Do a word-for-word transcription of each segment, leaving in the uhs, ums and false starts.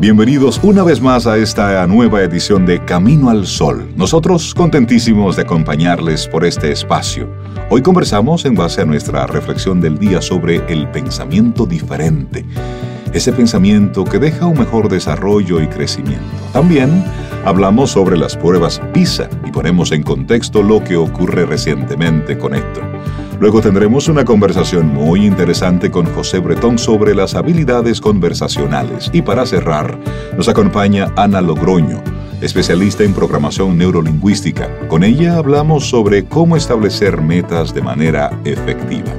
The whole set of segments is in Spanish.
Bienvenidos una vez más a esta nueva edición de Camino al Sol. Nosotros contentísimos de acompañarles por este espacio. Hoy conversamos en base a nuestra reflexión del día sobre el pensamiento diferente. Ese pensamiento que deja un mejor desarrollo y crecimiento. También hablamos sobre las pruebas PISA y ponemos en contexto lo que ocurre recientemente con esto. Luego tendremos una conversación muy interesante con José Bretón sobre las habilidades conversacionales. Y para cerrar, nos acompaña Ana Logroño, especialista en programación neurolingüística. Con ella hablamos sobre cómo establecer metas de manera efectiva.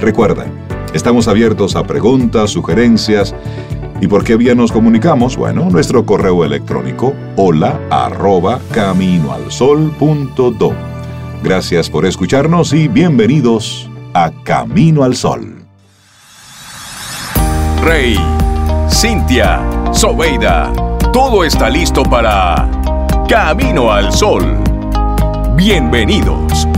Recuerda, estamos abiertos a preguntas, sugerencias. ¿Y por qué vía nos comunicamos? Bueno, nuestro correo electrónico hola arroba caminoalsol.do. Gracias por escucharnos y bienvenidos a Camino al Sol. Rey, Cintia, Sobeida, todo está listo para Camino al Sol. Bienvenidos.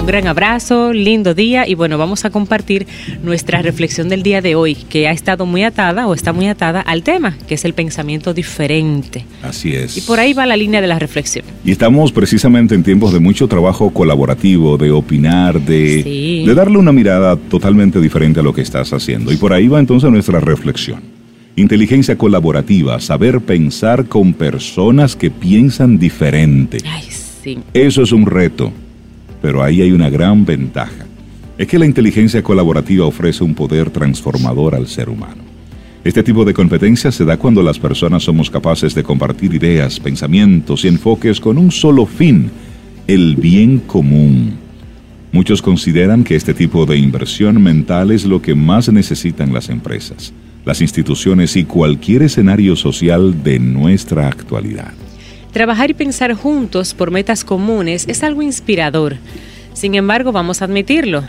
Un gran abrazo, lindo día y bueno, vamos a compartir nuestra reflexión del día de hoy que ha estado muy atada o está muy atada al tema, que es el pensamiento diferente. Así es. Y por ahí va la línea de la reflexión. Y estamos precisamente en tiempos de mucho trabajo colaborativo, de opinar, de, sí. de darle una mirada totalmente diferente a lo que estás haciendo. Y por ahí va entonces nuestra reflexión. Inteligencia colaborativa, saber pensar con personas que piensan diferente. Ay, sí. Eso es un reto. Pero ahí hay una gran ventaja. Es que la inteligencia colaborativa ofrece un poder transformador al ser humano. Este tipo de competencia se da cuando las personas somos capaces de compartir ideas, pensamientos y enfoques con un solo fin, el bien común. Muchos consideran que este tipo de inversión mental es lo que más necesitan las empresas, las instituciones y cualquier escenario social de nuestra actualidad. Trabajar y pensar juntos por metas comunes es algo inspirador. Sin embargo, vamos a admitirlo.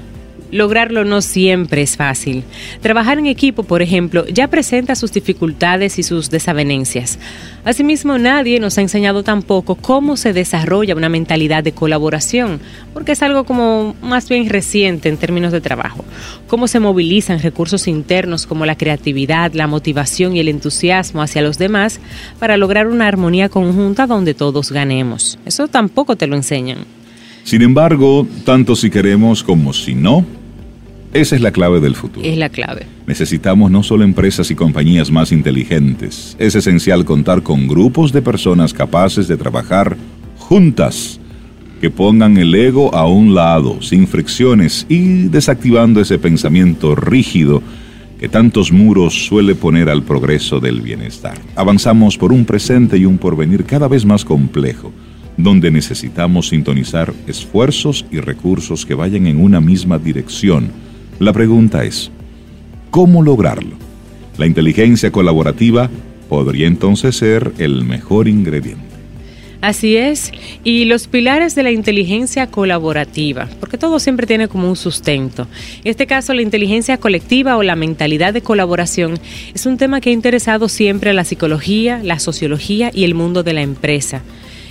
Lograrlo no siempre es fácil. Trabajar en equipo, por ejemplo, ya presenta sus dificultades y sus desavenencias. Asimismo, nadie nos ha enseñado tampoco cómo se desarrolla una mentalidad de colaboración, porque es algo como más bien reciente en términos de trabajo. Cómo se movilizan recursos internos como la creatividad, la motivación y el entusiasmo hacia los demás para lograr una armonía conjunta donde todos ganemos. Eso tampoco te lo enseñan. Sin embargo, tanto si queremos como si no, esa es la clave del futuro. Es la clave. Necesitamos no solo empresas y compañías más inteligentes. Es esencial contar con grupos de personas capaces de trabajar juntas, que pongan el ego a un lado, sin fricciones y desactivando ese pensamiento rígido que tantos muros suele poner al progreso del bienestar. Avanzamos por un presente y un porvenir cada vez más complejo, donde necesitamos sintonizar esfuerzos y recursos que vayan en una misma dirección. La pregunta es, ¿cómo lograrlo? La inteligencia colaborativa podría entonces ser el mejor ingrediente. Así es, y los pilares de la inteligencia colaborativa, porque todo siempre tiene como un sustento. En este caso, la inteligencia colectiva o la mentalidad de colaboración es un tema que ha interesado siempre a la psicología, la sociología y el mundo de la empresa.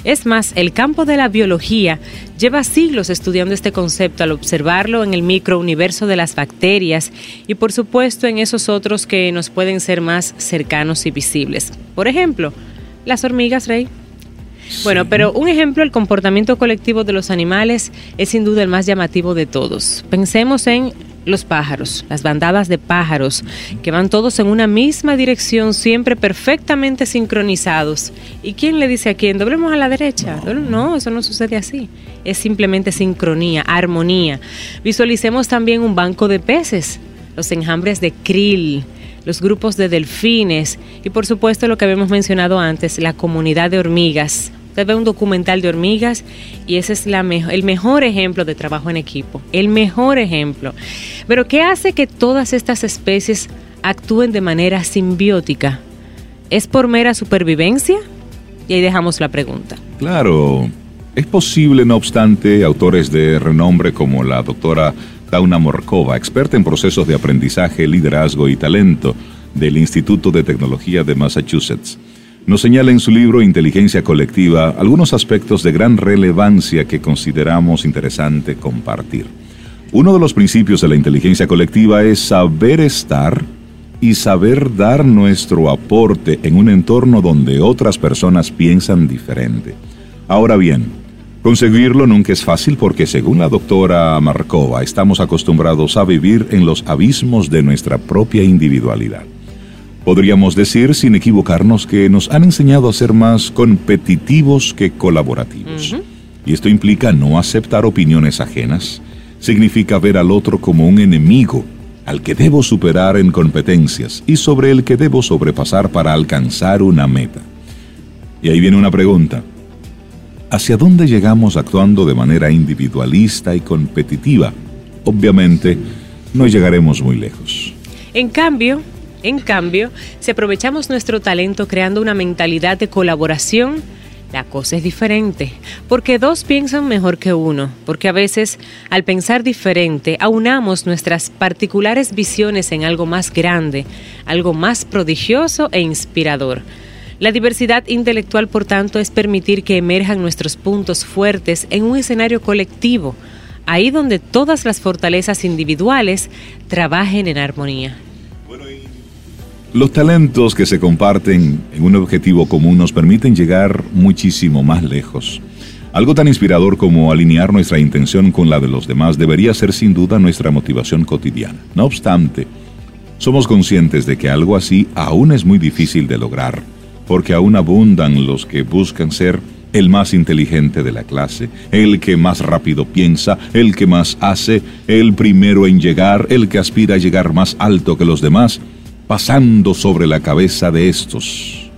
Es más, el campo de la biología lleva siglos estudiando este concepto al observarlo en el microuniverso de las bacterias y por supuesto en esos otros que nos pueden ser más cercanos y visibles. Por ejemplo, las hormigas, Rey. Sí. Bueno, pero un ejemplo, el comportamiento colectivo de los animales es sin duda el más llamativo de todos. Pensemos en los pájaros, las bandadas de pájaros, que van todos en una misma dirección, siempre perfectamente sincronizados. ¿Y quién le dice a quién? ¿Doblemos a la derecha? No, no, eso no sucede así. Es simplemente sincronía, armonía. Visualicemos también un banco de peces, los enjambres de krill, los grupos de delfines y por supuesto lo que habíamos mencionado antes, la comunidad de hormigas. Usted ve un documental de hormigas y ese es la me- el mejor ejemplo de trabajo en equipo, el mejor ejemplo. Pero ¿qué hace que todas estas especies actúen de manera simbiótica? ¿Es por mera supervivencia? Y ahí dejamos la pregunta. Claro, es posible, no obstante, autores de renombre como la doctora Tauna Morcova, experta en procesos de aprendizaje, liderazgo y talento del Instituto de Tecnología de Massachusetts, nos señala en su libro Inteligencia Colectiva algunos aspectos de gran relevancia que consideramos interesante compartir. Uno de los principios de la inteligencia colectiva es saber estar y saber dar nuestro aporte en un entorno donde otras personas piensan diferente. Ahora bien, conseguirlo nunca es fácil porque, según la doctora Morcova, estamos acostumbrados a vivir en los abismos de nuestra propia individualidad. Podríamos decir, sin equivocarnos, que nos han enseñado a ser más competitivos que colaborativos. Uh-huh. Y esto implica no aceptar opiniones ajenas. Significa ver al otro como un enemigo, al que debo superar en competencias y sobre el que debo sobrepasar para alcanzar una meta. Y ahí viene una pregunta. ¿Hacia dónde llegamos actuando de manera individualista y competitiva? Obviamente, no llegaremos muy lejos. En cambio... En cambio, si aprovechamos nuestro talento creando una mentalidad de colaboración, la cosa es diferente, porque dos piensan mejor que uno, porque a veces, al pensar diferente, aunamos nuestras particulares visiones en algo más grande, algo más prodigioso e inspirador. La diversidad intelectual, por tanto, es permitir que emerjan nuestros puntos fuertes en un escenario colectivo, ahí donde todas las fortalezas individuales trabajen en armonía. Los talentos que se comparten en un objetivo común nos permiten llegar muchísimo más lejos. Algo tan inspirador como alinear nuestra intención con la de los demás debería ser sin duda nuestra motivación cotidiana. No obstante, somos conscientes de que algo así aún es muy difícil de lograr, porque aún abundan los que buscan ser el más inteligente de la clase, el que más rápido piensa, el que más hace, el primero en llegar, el que aspira a llegar más alto que los demás, pasando sobre la cabeza de estos.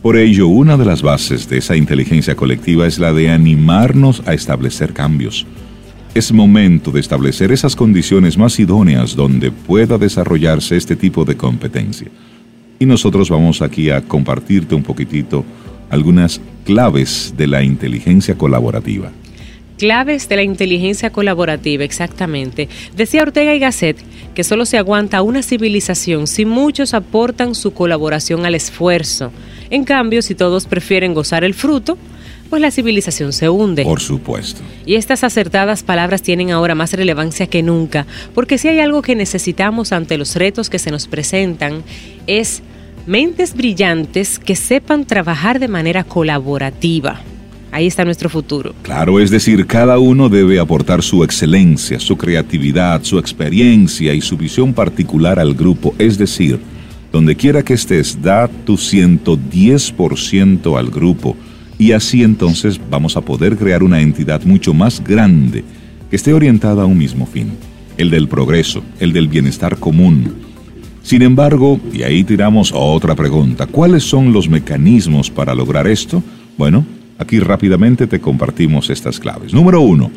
Por ello, una de las bases de esa inteligencia colectiva es la de animarnos a establecer cambios. Es momento de establecer esas condiciones más idóneas donde pueda desarrollarse este tipo de competencia. Y nosotros vamos aquí a compartirte un poquitito algunas claves de la inteligencia colaborativa. Claves de la inteligencia colaborativa, exactamente. Decía Ortega y Gasset que solo se aguanta una civilización si muchos aportan su colaboración al esfuerzo. En cambio, si todos prefieren gozar el fruto, pues la civilización se hunde. Por supuesto. Y estas acertadas palabras tienen ahora más relevancia que nunca, porque si hay algo que necesitamos ante los retos que se nos presentan, es mentes brillantes que sepan trabajar de manera colaborativa. Ahí está nuestro futuro. Claro, es decir, cada uno debe aportar su excelencia, su creatividad, su experiencia y su visión particular al grupo. Es decir, donde quiera que estés, da tu ciento diez por ciento al grupo. Y así entonces vamos a poder crear una entidad mucho más grande que esté orientada a un mismo fin, el del progreso, el del bienestar común. Sin embargo, y ahí tiramos otra pregunta, ¿cuáles son los mecanismos para lograr esto? Bueno, aquí rápidamente te compartimos estas claves. Número uno,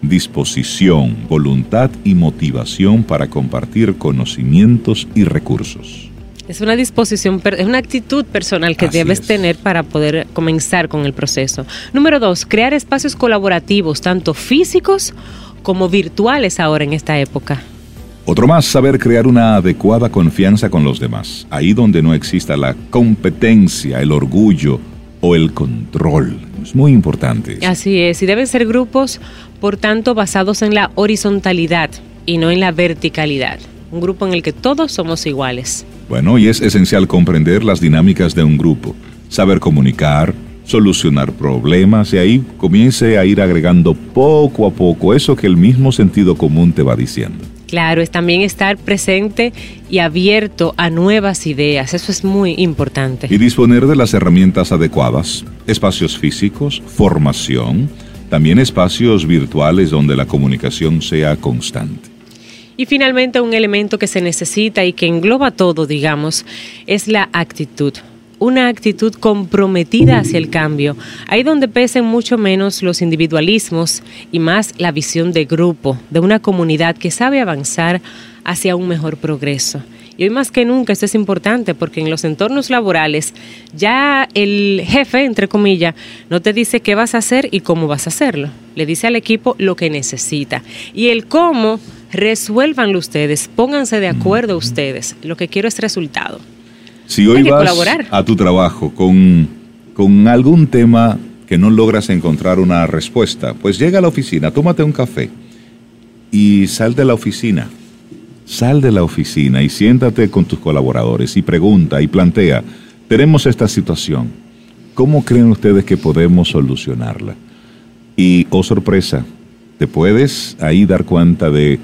disposición, voluntad y motivación para compartir conocimientos y recursos. Es una disposición, es una actitud personal que Así debes es. tener para poder comenzar con el proceso. Número dos, crear espacios colaborativos, tanto físicos como virtuales ahora en esta época. Otro más, saber crear una adecuada confianza con los demás, ahí donde no exista la competencia, el orgullo o el control. Es muy importante eso. Así es, y deben ser grupos, por tanto, basados en la horizontalidad y no en la verticalidad. Un grupo en el que todos somos iguales. Bueno, y es esencial comprender las dinámicas de un grupo, saber comunicar, solucionar problemas, y ahí comience a ir agregando poco a poco eso que el mismo sentido común te va diciendo. Claro, es también estar presente y abierto a nuevas ideas. Eso es muy importante. Y disponer de las herramientas adecuadas, espacios físicos, formación, también espacios virtuales donde la comunicación sea constante. Y finalmente, un elemento que se necesita y que engloba todo, digamos, es la actitud. Una actitud comprometida hacia el cambio, ahí donde pesen mucho menos los individualismos y más la visión de grupo, de una comunidad que sabe avanzar hacia un mejor progreso. Y hoy más que nunca esto es importante porque en los entornos laborales ya el jefe, entre comillas, no te dice qué vas a hacer y cómo vas a hacerlo. Le dice al equipo lo que necesita. Y el cómo, resuélvanlo ustedes, pónganse de acuerdo ustedes. Lo que quiero es resultado. Si hoy vas colaborar a tu trabajo con, con algún tema que no logras encontrar una respuesta, pues llega a la oficina, tómate un café y sal de la oficina. Sal de la oficina y siéntate con tus colaboradores y pregunta y plantea, tenemos esta situación, ¿cómo creen ustedes que podemos solucionarla? Y, oh sorpresa, te puedes ahí dar cuenta de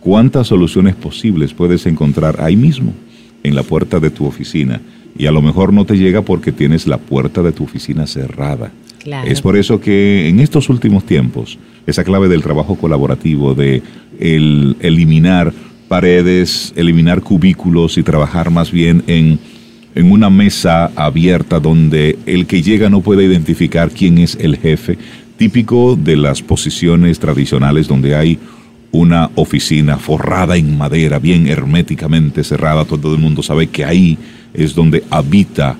cuántas soluciones posibles puedes encontrar ahí mismo, en la puerta de tu oficina. Y a lo mejor no te llega porque tienes la puerta de tu oficina cerrada. Claro. Es por eso que en estos últimos tiempos, esa clave del trabajo colaborativo, de el eliminar paredes, eliminar cubículos y trabajar más bien en, en una mesa abierta donde el que llega no puede identificar quién es el jefe, típico de las posiciones tradicionales donde hay una oficina forrada en madera, bien herméticamente cerrada, todo el mundo sabe que ahí es donde habita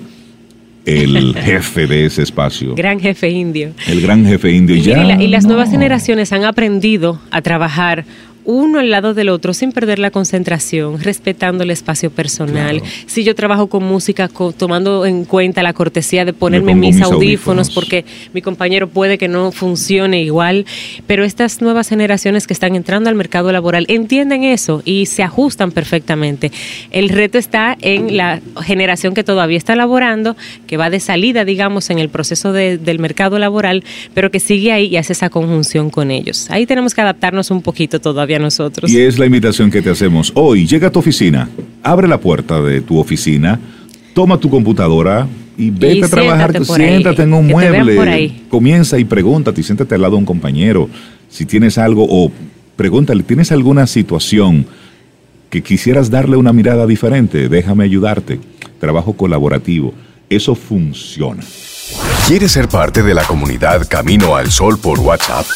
el jefe de ese espacio. Gran jefe indio. El gran jefe indio. Y, ya, y, la, y las no. nuevas generaciones han aprendido a trabajar uno al lado del otro sin perder la concentración, respetando el espacio personal. Claro. Si yo trabajo con música, co- tomando en cuenta la cortesía de ponerme mis, mis audífonos, audífonos porque mi compañero puede que no funcione igual, pero estas nuevas generaciones que están entrando al mercado laboral entienden eso y se ajustan perfectamente. El reto está en la generación que todavía está laborando, que va de salida, digamos, en el proceso de, del mercado laboral, pero que sigue ahí y hace esa conjunción con ellos. Ahí tenemos que adaptarnos un poquito todavía a nosotros. Y es la invitación que te hacemos hoy. Llega a tu oficina, abre la puerta de tu oficina, toma tu computadora y vete y a trabajar. Siéntate, siéntate ahí, en un mueble, comienza y pregúntate, siéntate al lado de un compañero. Si tienes algo o pregúntale, ¿tienes alguna situación que quisieras darle una mirada diferente? Déjame ayudarte. Trabajo colaborativo. Eso funciona. ¿Quieres ser parte de la comunidad Camino al Sol por WhatsApp?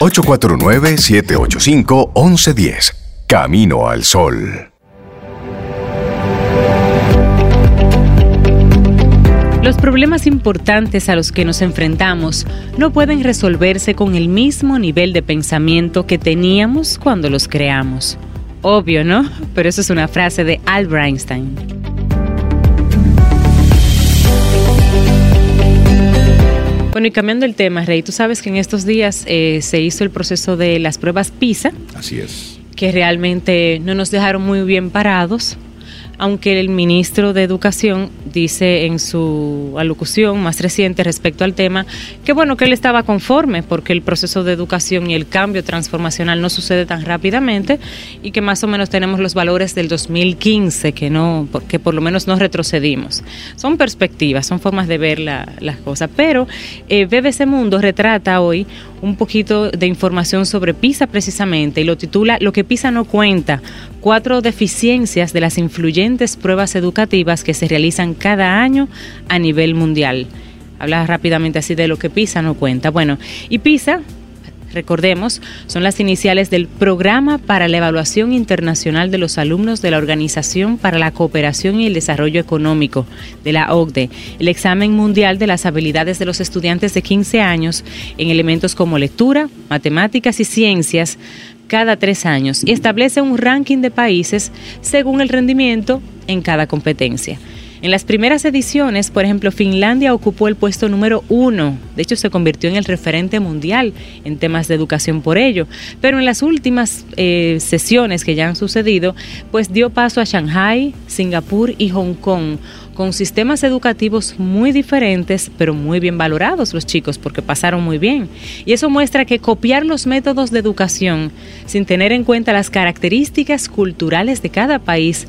ocho cuatro nueve, siete ocho cinco, once diez. Camino al Sol. Los problemas importantes a los que nos enfrentamos no pueden resolverse con el mismo nivel de pensamiento que teníamos cuando los creamos. Obvio, ¿no? Pero eso es una frase de Albert Einstein. Bueno, y cambiando el tema, Rey, tú sabes que en estos días eh, se hizo el proceso de las pruebas PISA. Así es. Que realmente no nos dejaron muy bien parados, aunque el ministro de Educación dice en su alocución más reciente respecto al tema que, bueno, que él estaba conforme porque el proceso de educación y el cambio transformacional no sucede tan rápidamente y que más o menos tenemos los valores del dos mil quince, que, no, que por lo menos no retrocedimos. Son perspectivas, son formas de ver la, las cosas, pero eh, B B C Mundo retrata hoy un poquito de información sobre PISA precisamente y lo titula Lo que PISA no cuenta, cuatro deficiencias de las influyentes pruebas educativas que se realizan cada año a nivel mundial. Habla rápidamente así de lo que PISA no cuenta. Bueno, y PISA, recordemos, son las iniciales del Programa para la Evaluación Internacional de los Alumnos de la Organización para la Cooperación y el Desarrollo Económico, de la O C D E, el examen mundial de las habilidades de los estudiantes de quince años en elementos como lectura, matemáticas y ciencias, cada tres años y establece un ranking de países según el rendimiento en cada competencia. En las primeras ediciones, por ejemplo, Finlandia ocupó el puesto número uno. De hecho, se convirtió en el referente mundial en temas de educación por ello. Pero en las últimas eh, sesiones que ya han sucedido, pues dio paso a Shanghái, Singapur y Hong Kong, con sistemas educativos muy diferentes, pero muy bien valorados los chicos, porque pasaron muy bien. Y eso muestra que copiar los métodos de educación, sin tener en cuenta las características culturales de cada país,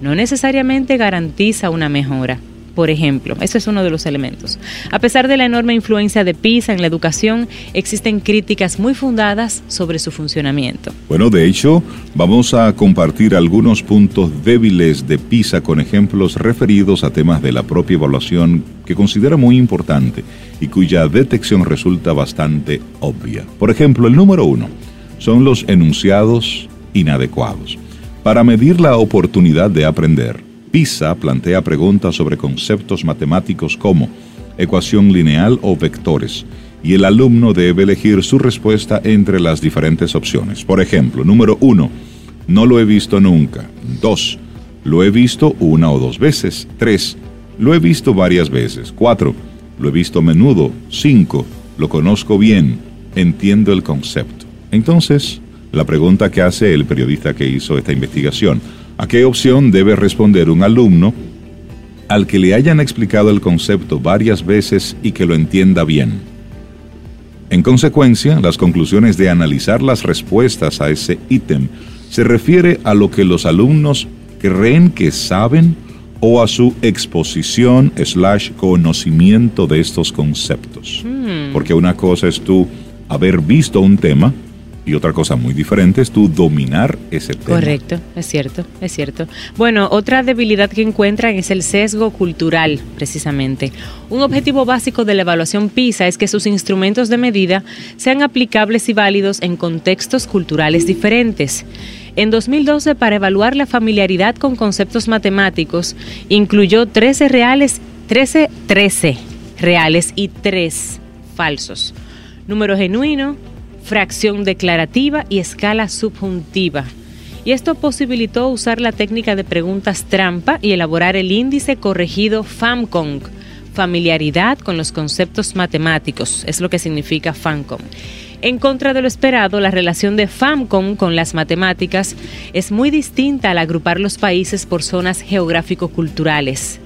no necesariamente garantiza una mejora. Por ejemplo, ese es uno de los elementos. A pesar de la enorme influencia de PISA en la educación, existen críticas muy fundadas sobre su funcionamiento. Bueno, de hecho, vamos a compartir algunos puntos débiles de PISA con ejemplos referidos a temas de la propia evaluación que considera muy importante y cuya detección resulta bastante obvia. Por ejemplo, el número uno son los enunciados inadecuados. Para medir la oportunidad de aprender, PISA plantea preguntas sobre conceptos matemáticos como ecuación lineal o vectores, y el alumno debe elegir su respuesta entre las diferentes opciones. Por ejemplo, número uno, no lo he visto nunca. dos, lo he visto una o dos veces. tres, lo he visto varias veces. cuatro, lo he visto a menudo. cinco, lo conozco bien, entiendo el concepto. Entonces, La pregunta que hace el periodista que hizo esta investigación: ¿a qué opción debe responder un alumno al que le hayan explicado el concepto varias veces y que lo entienda bien? En consecuencia, las conclusiones de analizar las respuestas a ese ítem se refiere a lo que los alumnos creen que saben o a su exposición slash conocimiento de estos conceptos. Mm. Porque una cosa es tú haber visto un tema y otra cosa muy diferente es tú dominar ese tema. Correcto, es cierto, es cierto. Bueno, otra debilidad que encuentran es el sesgo cultural, precisamente. Un objetivo básico de la evaluación PISA es que sus instrumentos de medida sean aplicables y válidos en contextos culturales diferentes. En dos mil doce, para evaluar la familiaridad con conceptos matemáticos, incluyó trece reales, trece, trece reales y tres falsos. Número genuino, fracción declarativa y escala subjuntiva. Y esto posibilitó usar la técnica de preguntas trampa y elaborar el índice corregido FAMCONG, familiaridad con los conceptos matemáticos, es lo que significa FAMCONG. En contra de lo esperado, la relación de FAMCONG con las matemáticas es muy distinta al agrupar los países por zonas geográfico-culturales.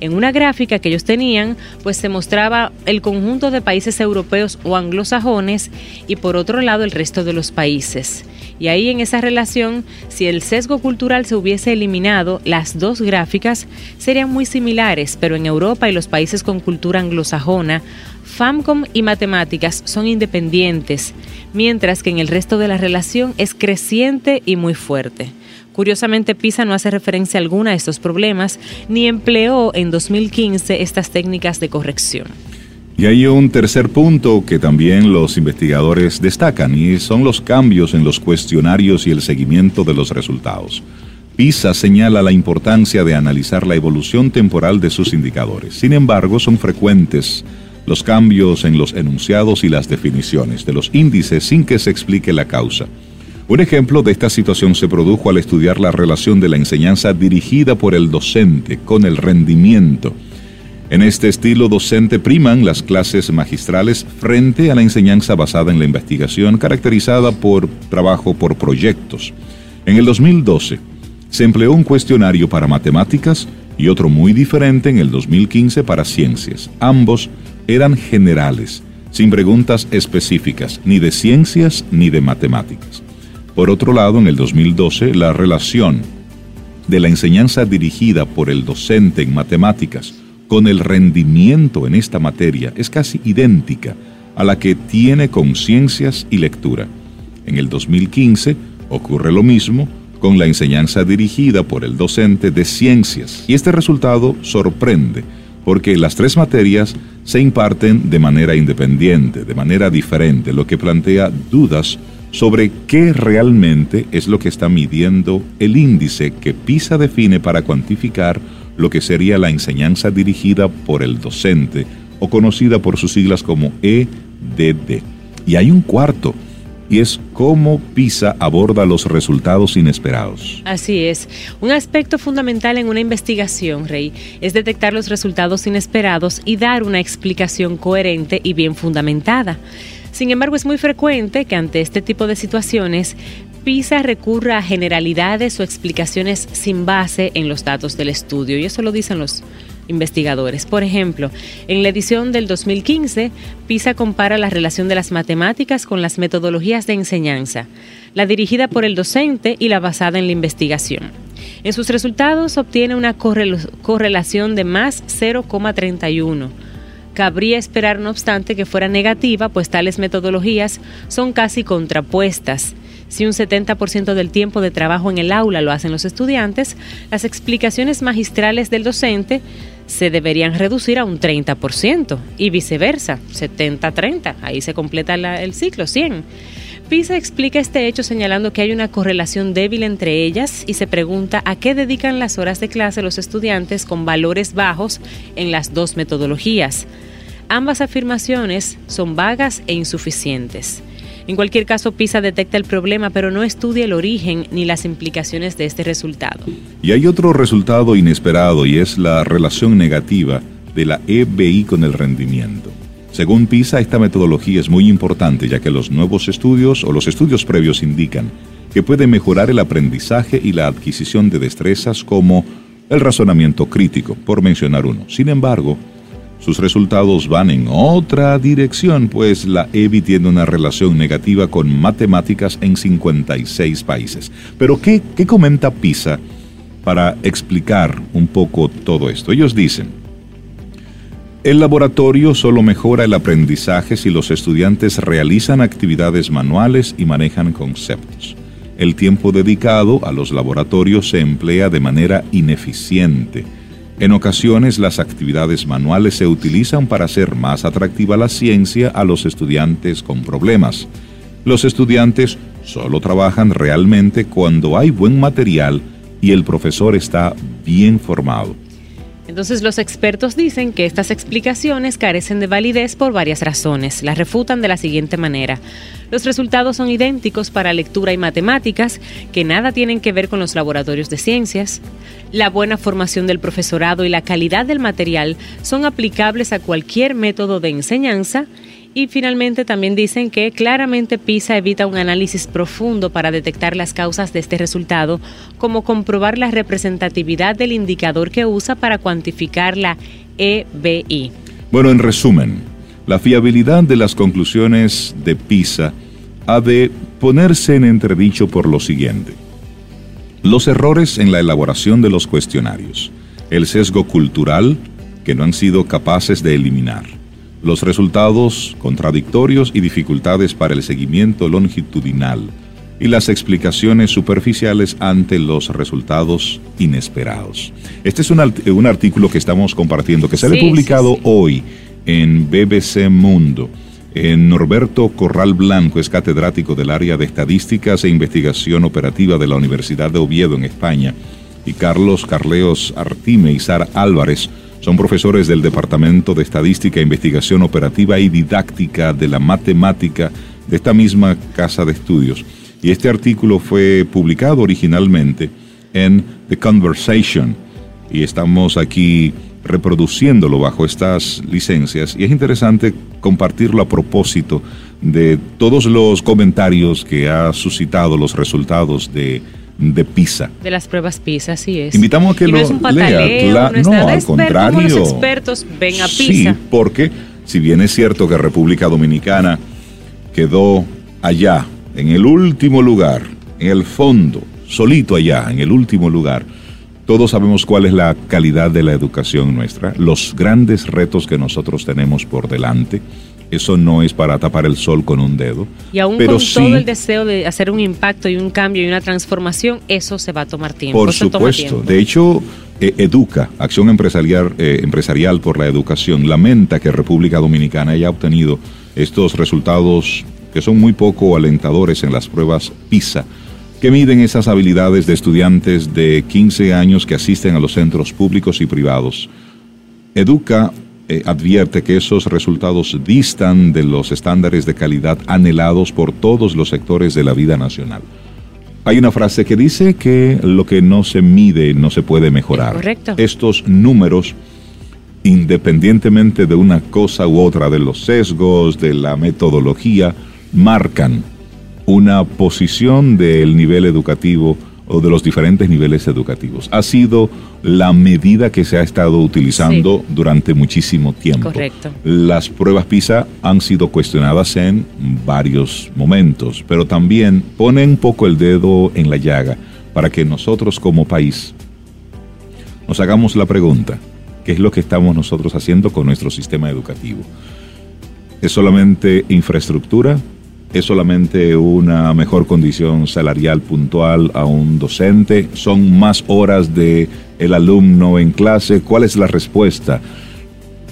En una gráfica que ellos tenían, pues se mostraba el conjunto de países europeos o anglosajones y por otro lado el resto de los países. Y ahí en esa relación, si el sesgo cultural se hubiese eliminado, las dos gráficas serían muy similares, pero en Europa y los países con cultura anglosajona, FAMCONG y matemáticas son independientes, mientras que en el resto de la relación es creciente y muy fuerte. Curiosamente, PISA no hace referencia alguna a estos problemas, ni empleó en dos mil quince estas técnicas de corrección. Y hay un tercer punto que también los investigadores destacan, y son los cambios en los cuestionarios y el seguimiento de los resultados. PISA señala la importancia de analizar la evolución temporal de sus indicadores. Sin embargo, son frecuentes los cambios en los enunciados y las definiciones de los índices sin que se explique la causa. Un ejemplo de esta situación se produjo al estudiar la relación de la enseñanza dirigida por el docente con el rendimiento. En este estilo docente priman las clases magistrales frente a la enseñanza basada en la investigación, caracterizada por trabajo por proyectos. En el dos mil doce, se empleó un cuestionario para matemáticas y otro muy diferente en el dos mil quince para ciencias. Ambos eran generales, sin preguntas específicas, ni de ciencias ni de matemáticas. Por otro lado, en el dos mil doce, la relación de la enseñanza dirigida por el docente en matemáticas con el rendimiento en esta materia es casi idéntica a la que tiene con ciencias y lectura. En el dos mil quince ocurre lo mismo con la enseñanza dirigida por el docente de ciencias. Y este resultado sorprende porque las tres materias se imparten de manera independiente, de manera diferente, lo que plantea dudas sobre qué realmente es lo que está midiendo el índice que PISA define para cuantificar lo que sería la enseñanza dirigida por el docente, o conocida por sus siglas como E D D. Y hay un cuarto, y es cómo PISA aborda los resultados inesperados. Así es. Un aspecto fundamental en una investigación, Rey, es detectar los resultados inesperados y dar una explicación coherente y bien fundamentada. Sin embargo, es muy frecuente que ante este tipo de situaciones, PISA recurra a generalidades o explicaciones sin base en los datos del estudio, y eso lo dicen los investigadores. Por ejemplo, en la edición del dos mil quince, PISA compara la relación de las matemáticas con las metodologías de enseñanza, la dirigida por el docente y la basada en la investigación. En sus resultados obtiene una correlación de más cero coma treinta y uno. Cabría esperar, no obstante, que fuera negativa, pues tales metodologías son casi contrapuestas. Si un setenta por ciento del tiempo de trabajo en el aula lo hacen los estudiantes, las explicaciones magistrales del docente se deberían reducir a un treinta por ciento y viceversa, setenta a treinta. Ahí se completa la, el ciclo, cien. PISA explica este hecho señalando que hay una correlación débil entre ellas y se pregunta a qué dedican las horas de clase los estudiantes con valores bajos en las dos metodologías. Ambas afirmaciones son vagas e insuficientes. En cualquier caso, PISA detecta el problema, pero no estudia el origen ni las implicaciones de este resultado. Y hay otro resultado inesperado, y es la relación negativa de la E B I con el rendimiento. Según PISA, esta metodología es muy importante, ya que los nuevos estudios o los estudios previos indican que puede mejorar el aprendizaje y la adquisición de destrezas como el razonamiento crítico, por mencionar uno. Sin embargo, sus resultados van en otra dirección, pues la E B I tiene una relación negativa con matemáticas en cincuenta y seis países. Pero, ¿qué, qué comenta PISA para explicar un poco todo esto? Ellos dicen, el laboratorio solo mejora el aprendizaje si los estudiantes realizan actividades manuales y manejan conceptos. El tiempo dedicado a los laboratorios se emplea de manera ineficiente. En ocasiones, las actividades manuales se utilizan para hacer más atractiva la ciencia a los estudiantes con problemas. Los estudiantes solo trabajan realmente cuando hay buen material y el profesor está bien formado. Entonces, los expertos dicen que estas explicaciones carecen de validez por varias razones. Las refutan de la siguiente manera. Los resultados son idénticos para lectura y matemáticas, que nada tienen que ver con los laboratorios de ciencias. La buena formación del profesorado y la calidad del material son aplicables a cualquier método de enseñanza. Y finalmente también dicen que claramente PISA evita un análisis profundo para detectar las causas de este resultado, como comprobar la representatividad del indicador que usa para cuantificar la E B I. Bueno, en resumen, la fiabilidad de las conclusiones de PISA ha de ponerse en entredicho por lo siguiente: los errores en la elaboración de los cuestionarios, el sesgo cultural que no han sido capaces de eliminar, los resultados contradictorios y dificultades para el seguimiento longitudinal y las explicaciones superficiales ante los resultados inesperados. Este es un, art- un artículo que estamos compartiendo, que sale sí, publicado sí, sí. hoy en B B C Mundo. En Norberto Corral Blanco es catedrático del área de Estadísticas e Investigación Operativa de la Universidad de Oviedo en España, y Carlos Carleos Artime y Sar Álvarez son profesores del Departamento de Estadística, Investigación Operativa y Didáctica de la Matemática de esta misma casa de estudios. Y este artículo fue publicado originalmente en The Conversation, y estamos aquí reproduciéndolo bajo estas licencias, y es interesante compartirlo a propósito de todos los comentarios que ha suscitado los resultados de de PISA. De las pruebas PISA, así es. Invitamos a que y no lo es un pataleo, lea. La, no, es no nada al contrario. Como los expertos ven a PISA. Sí, porque si bien es cierto que República Dominicana quedó allá, en el último lugar, en el fondo, solito allá, en el último lugar, todos sabemos cuál es la calidad de la educación nuestra, los grandes retos que nosotros tenemos por delante. Eso no es para tapar el sol con un dedo. Y aún pero con sí, todo el deseo de hacer un impacto y un cambio y una transformación, eso se va a tomar tiempo. Por eso supuesto. Toma tiempo. De hecho, eh, Educa, Acción Empresarial, eh, Empresarial por la Educación, lamenta que República Dominicana haya obtenido estos resultados que son muy poco alentadores en las pruebas PISA, que miden esas habilidades de estudiantes de quince años que asisten a los centros públicos y privados. Educa Eh, advierte que esos resultados distan de los estándares de calidad anhelados por todos los sectores de la vida nacional. Hay una frase que dice que lo que no se mide no se puede mejorar. Correcto. Estos números, independientemente de una cosa u otra, de los sesgos, de la metodología, marcan una posición del nivel educativo o de los diferentes niveles educativos. Ha sido la medida que se ha estado utilizando sí. durante muchísimo tiempo. Correcto. Las pruebas PISA han sido cuestionadas en varios momentos, pero también ponen un poco el dedo en la llaga para que nosotros como país nos hagamos la pregunta, ¿qué es lo que estamos nosotros haciendo con nuestro sistema educativo? ¿Es solamente infraestructura? ¿Es solamente una mejor condición salarial puntual a un docente? ¿Son más horas de el alumno en clase? ¿Cuál es la respuesta?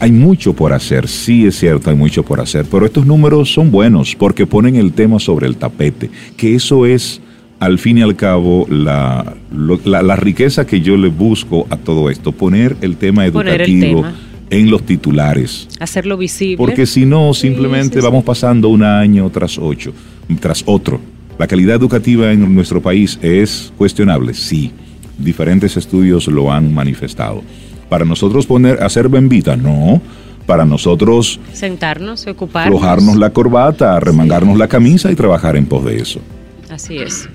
Hay mucho por hacer, sí es cierto, hay mucho por hacer, pero estos números son buenos porque ponen el tema sobre el tapete, que eso es, al fin y al cabo, la, la, la riqueza que yo le busco a todo esto, poner el tema educativo. Poner el tema. En los titulares. Hacerlo visible. Porque si no, simplemente sí, sí, sí. vamos pasando un año tras ocho, tras otro. La calidad educativa en nuestro país es cuestionable, sí. Diferentes estudios lo han manifestado. Para nosotros poner hacer bembita, no. para nosotros sentarnos, ocuparnos, aflojarnos la corbata, remangarnos sí. la camisa y trabajar en pos de eso. Así es.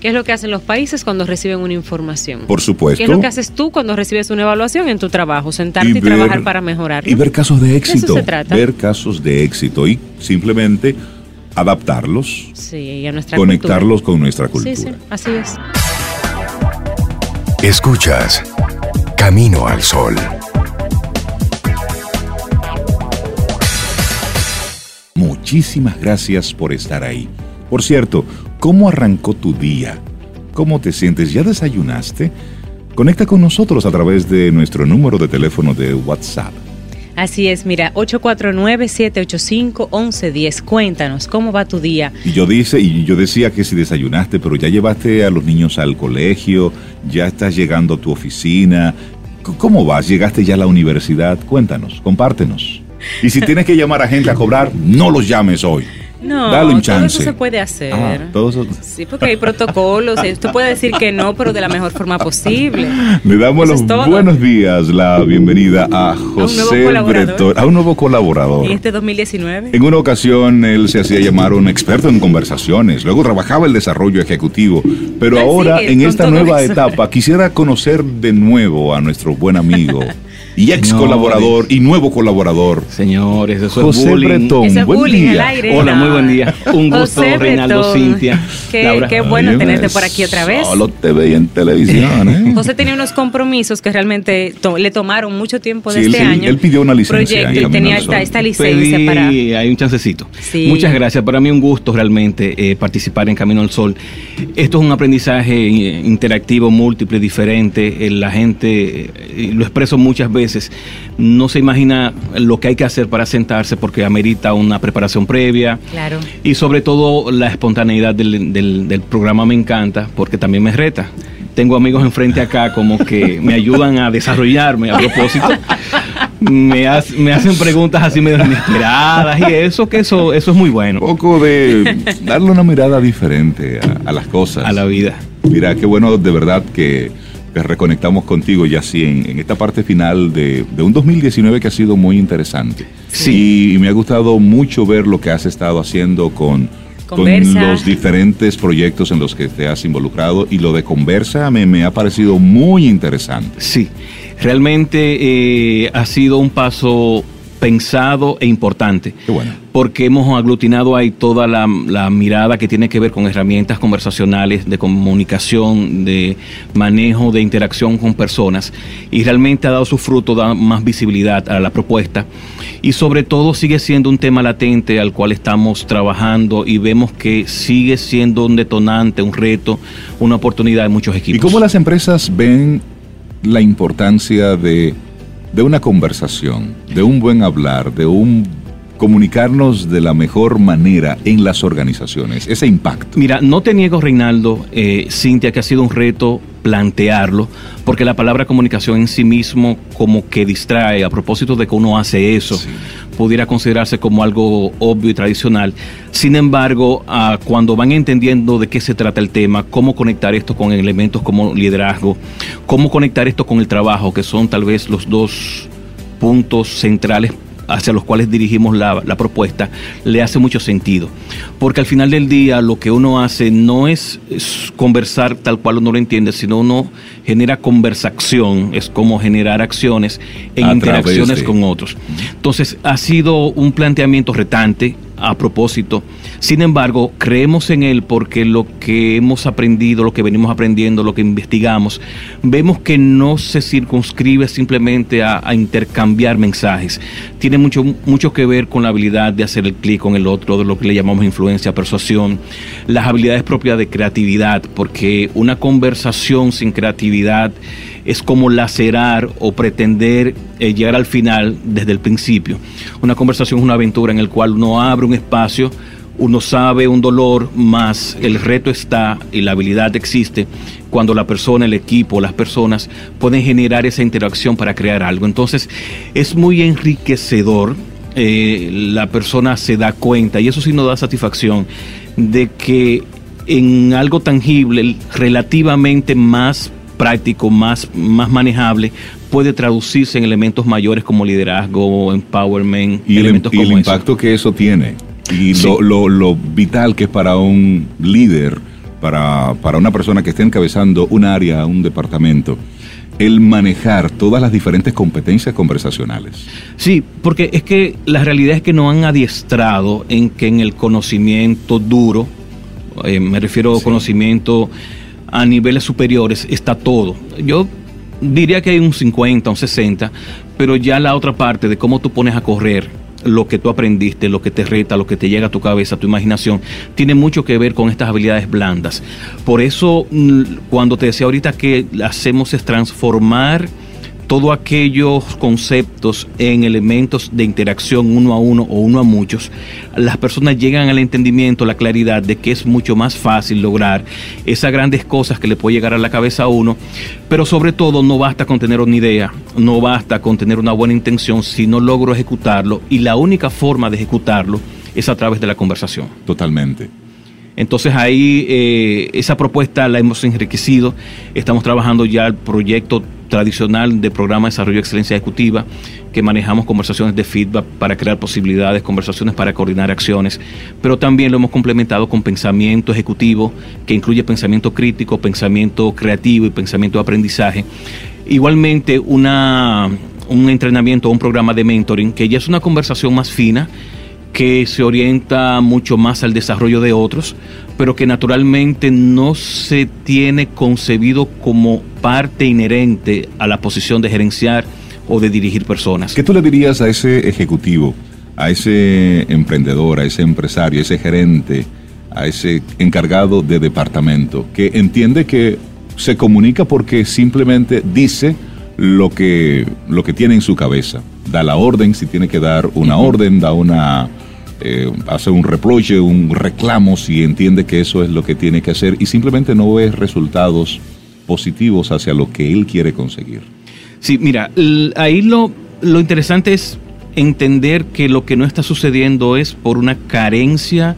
¿Qué es lo que hacen los países cuando reciben una información? Por supuesto. ¿Qué es lo que haces tú cuando recibes una evaluación en tu trabajo? Sentarte y, ver, y trabajar para mejorarlo. Y ver casos de éxito. De eso se trata. Ver casos de éxito y simplemente adaptarlos, sí, a nuestra conectarlos cultura. Con nuestra cultura. Sí, sí, así es. Escuchas Camino al Sol. Muchísimas gracias por estar ahí. Por cierto, ¿cómo arrancó tu día? ¿Cómo te sientes? ¿Ya desayunaste? Conecta con nosotros a través de nuestro número de teléfono de WhatsApp. Así es, mira, ocho cuatro nueve, siete ocho cinco, once diez. Cuéntanos, ¿cómo va tu día? Y yo, dice, y yo decía que si desayunaste, pero ya llevaste a los niños al colegio, ya estás llegando a tu oficina. ¿Cómo vas? ¿Llegaste ya a la universidad? Cuéntanos, compártenos. Y si tienes que llamar a gente a cobrar, no los llames hoy. No, dale un chance. Todo eso se puede hacer. Ah, todo eso. Sí, porque hay protocolos. Tú puedes decir que no, pero de la mejor forma posible. Le damos los buenos días, la bienvenida a José Bretón, a un nuevo colaborador. En este dos mil diecinueve. En una ocasión él se hacía llamar un experto en conversaciones, luego trabajaba el desarrollo ejecutivo, pero ahora en esta nueva etapa quisiera conocer de nuevo a nuestro buen amigo. Y ex señores, colaborador y nuevo colaborador. Señores, eso José es bullying. Bretón, eso es buen bullying día. Al aire. Hola, no. Muy buen día. Un gusto, Reinaldo, Cintia. Qué, qué bueno Ay, tenerte por aquí otra vez. Solo te veía en televisión. ¿eh? José tenía unos compromisos que realmente to le tomaron mucho tiempo de sí, este sí, año. Él pidió una licencia. Proyecto, él tenía esta, esta licencia. Pedí, para... Hay un chancecito. Sí. Muchas gracias. Para mí un gusto realmente eh, participar en Camino al Sol. Esto es un aprendizaje interactivo, múltiple, diferente. La gente, eh, lo expreso muchas veces, no se imagina lo que hay que hacer para sentarse porque amerita una preparación previa. Claro. Y sobre todo la espontaneidad del, del, del programa me encanta porque también me reta. Tengo amigos enfrente acá como que me ayudan a desarrollarme a propósito. Me, hace, me hacen preguntas así medio inesperadas y eso, que eso, eso es muy bueno. Un poco de darle una mirada diferente a, a las cosas. A la vida. Mira, qué bueno de verdad que... que reconectamos contigo ya así en, en esta parte final de, de un dos mil diecinueve que ha sido muy interesante. Sí. Y me ha gustado mucho ver lo que has estado haciendo con, con los diferentes proyectos en los que te has involucrado y lo de Conversa me, me ha parecido muy interesante. Sí, realmente eh, ha sido un paso pensado e importante. Qué bueno. Porque hemos aglutinado ahí toda la, la mirada que tiene que ver con herramientas conversacionales, de comunicación, de manejo, de interacción con personas. Y realmente ha dado su fruto, da más visibilidad a la propuesta. Y sobre todo sigue siendo un tema latente al cual estamos trabajando y vemos que sigue siendo un detonante, un reto, una oportunidad de muchos equipos. ¿Y cómo las empresas ven la importancia de... de una conversación, de un buen hablar, de un comunicarnos de la mejor manera en las organizaciones, ese impacto? Mira, no te niego, Reinaldo, eh, Cintia, que ha sido un reto plantearlo, porque la palabra comunicación en sí mismo como que distrae, a propósito de que uno hace eso, sí. pudiera considerarse como algo obvio y tradicional. Sin embargo, ah, cuando van entendiendo de qué se trata el tema, cómo conectar esto con elementos como liderazgo, cómo conectar esto con el trabajo, que son tal vez los dos puntos centrales hacia los cuales dirigimos la, la propuesta, le hace mucho sentido. Porque al final del día lo que uno hace no es, es conversar tal cual uno lo entiende, sino uno genera conversación, es como generar acciones en a interacciones través de... con otros. Entonces ha sido un planteamiento retante a propósito. Sin embargo, creemos en él porque lo que hemos aprendido, lo que venimos aprendiendo, lo que investigamos, vemos que no se circunscribe simplemente a, a intercambiar mensajes. Tiene mucho, mucho que ver con la habilidad de hacer el clic con el otro, de lo que le llamamos influencia, persuasión, las habilidades propias de creatividad, porque una conversación sin creatividad es como lacerar o pretender eh, llegar al final desde el principio. Una conversación es una aventura en la cual uno abre un espacio, uno sabe un dolor, más el reto está y la habilidad existe cuando la persona, el equipo, las personas pueden generar esa interacción para crear algo. Entonces es muy enriquecedor, eh, la persona se da cuenta y eso sí nos da satisfacción de que en algo tangible, relativamente más práctico, más, más manejable, puede traducirse en elementos mayores como liderazgo, empowerment, y elementos el, como y el impacto eso. que eso tiene y sí. lo, lo, lo vital que es para un líder, para, para una persona que esté encabezando un área, un departamento, el manejar todas las diferentes competencias conversacionales. Sí, porque es que la realidad es que nos han adiestrado en que en el conocimiento duro, eh, me refiero sí. a conocimiento a niveles superiores, está todo. Yo diría que hay un cincuenta, un sesenta, pero ya la otra parte de cómo tú pones a correr lo que tú aprendiste, lo que te reta, lo que te llega a tu cabeza, tu imaginación, tiene mucho que ver con estas habilidades blandas. Por eso, cuando te decía ahorita que hacemos es transformar todos aquellos conceptos en elementos de interacción uno a uno o uno a muchos, las personas llegan al entendimiento, la claridad de que es mucho más fácil lograr esas grandes cosas que le puede llegar a la cabeza a uno, pero sobre todo no basta con tener una idea, no basta con tener una buena intención si no logro ejecutarlo, y la única forma de ejecutarlo es a través de la conversación. Totalmente. Entonces ahí eh, esa propuesta la hemos enriquecido, estamos trabajando ya el proyecto tradicional de programa de desarrollo de excelencia ejecutiva, que manejamos conversaciones de feedback para crear posibilidades, conversaciones para coordinar acciones, pero también lo hemos complementado con pensamiento ejecutivo, que incluye pensamiento crítico, pensamiento creativo y pensamiento de aprendizaje. Igualmente una, un entrenamiento o un programa de mentoring, que ya es una conversación más fina, que se orienta mucho más al desarrollo de otros, pero que naturalmente no se tiene concebido como parte inherente a la posición de gerenciar o de dirigir personas. ¿Qué tú le dirías a ese ejecutivo, a ese emprendedor, a ese empresario, a ese gerente, a ese encargado de departamento, que entiende que se comunica porque simplemente dice lo que, lo que tiene en su cabeza? Da la orden, si tiene que dar una uh-huh. orden, da una eh, hace un reproche, un reclamo, si entiende que eso es lo que tiene que hacer, y simplemente no ve resultados positivos hacia lo que él quiere conseguir. Sí, mira, l- ahí lo, lo interesante es entender que lo que no está sucediendo es por una carencia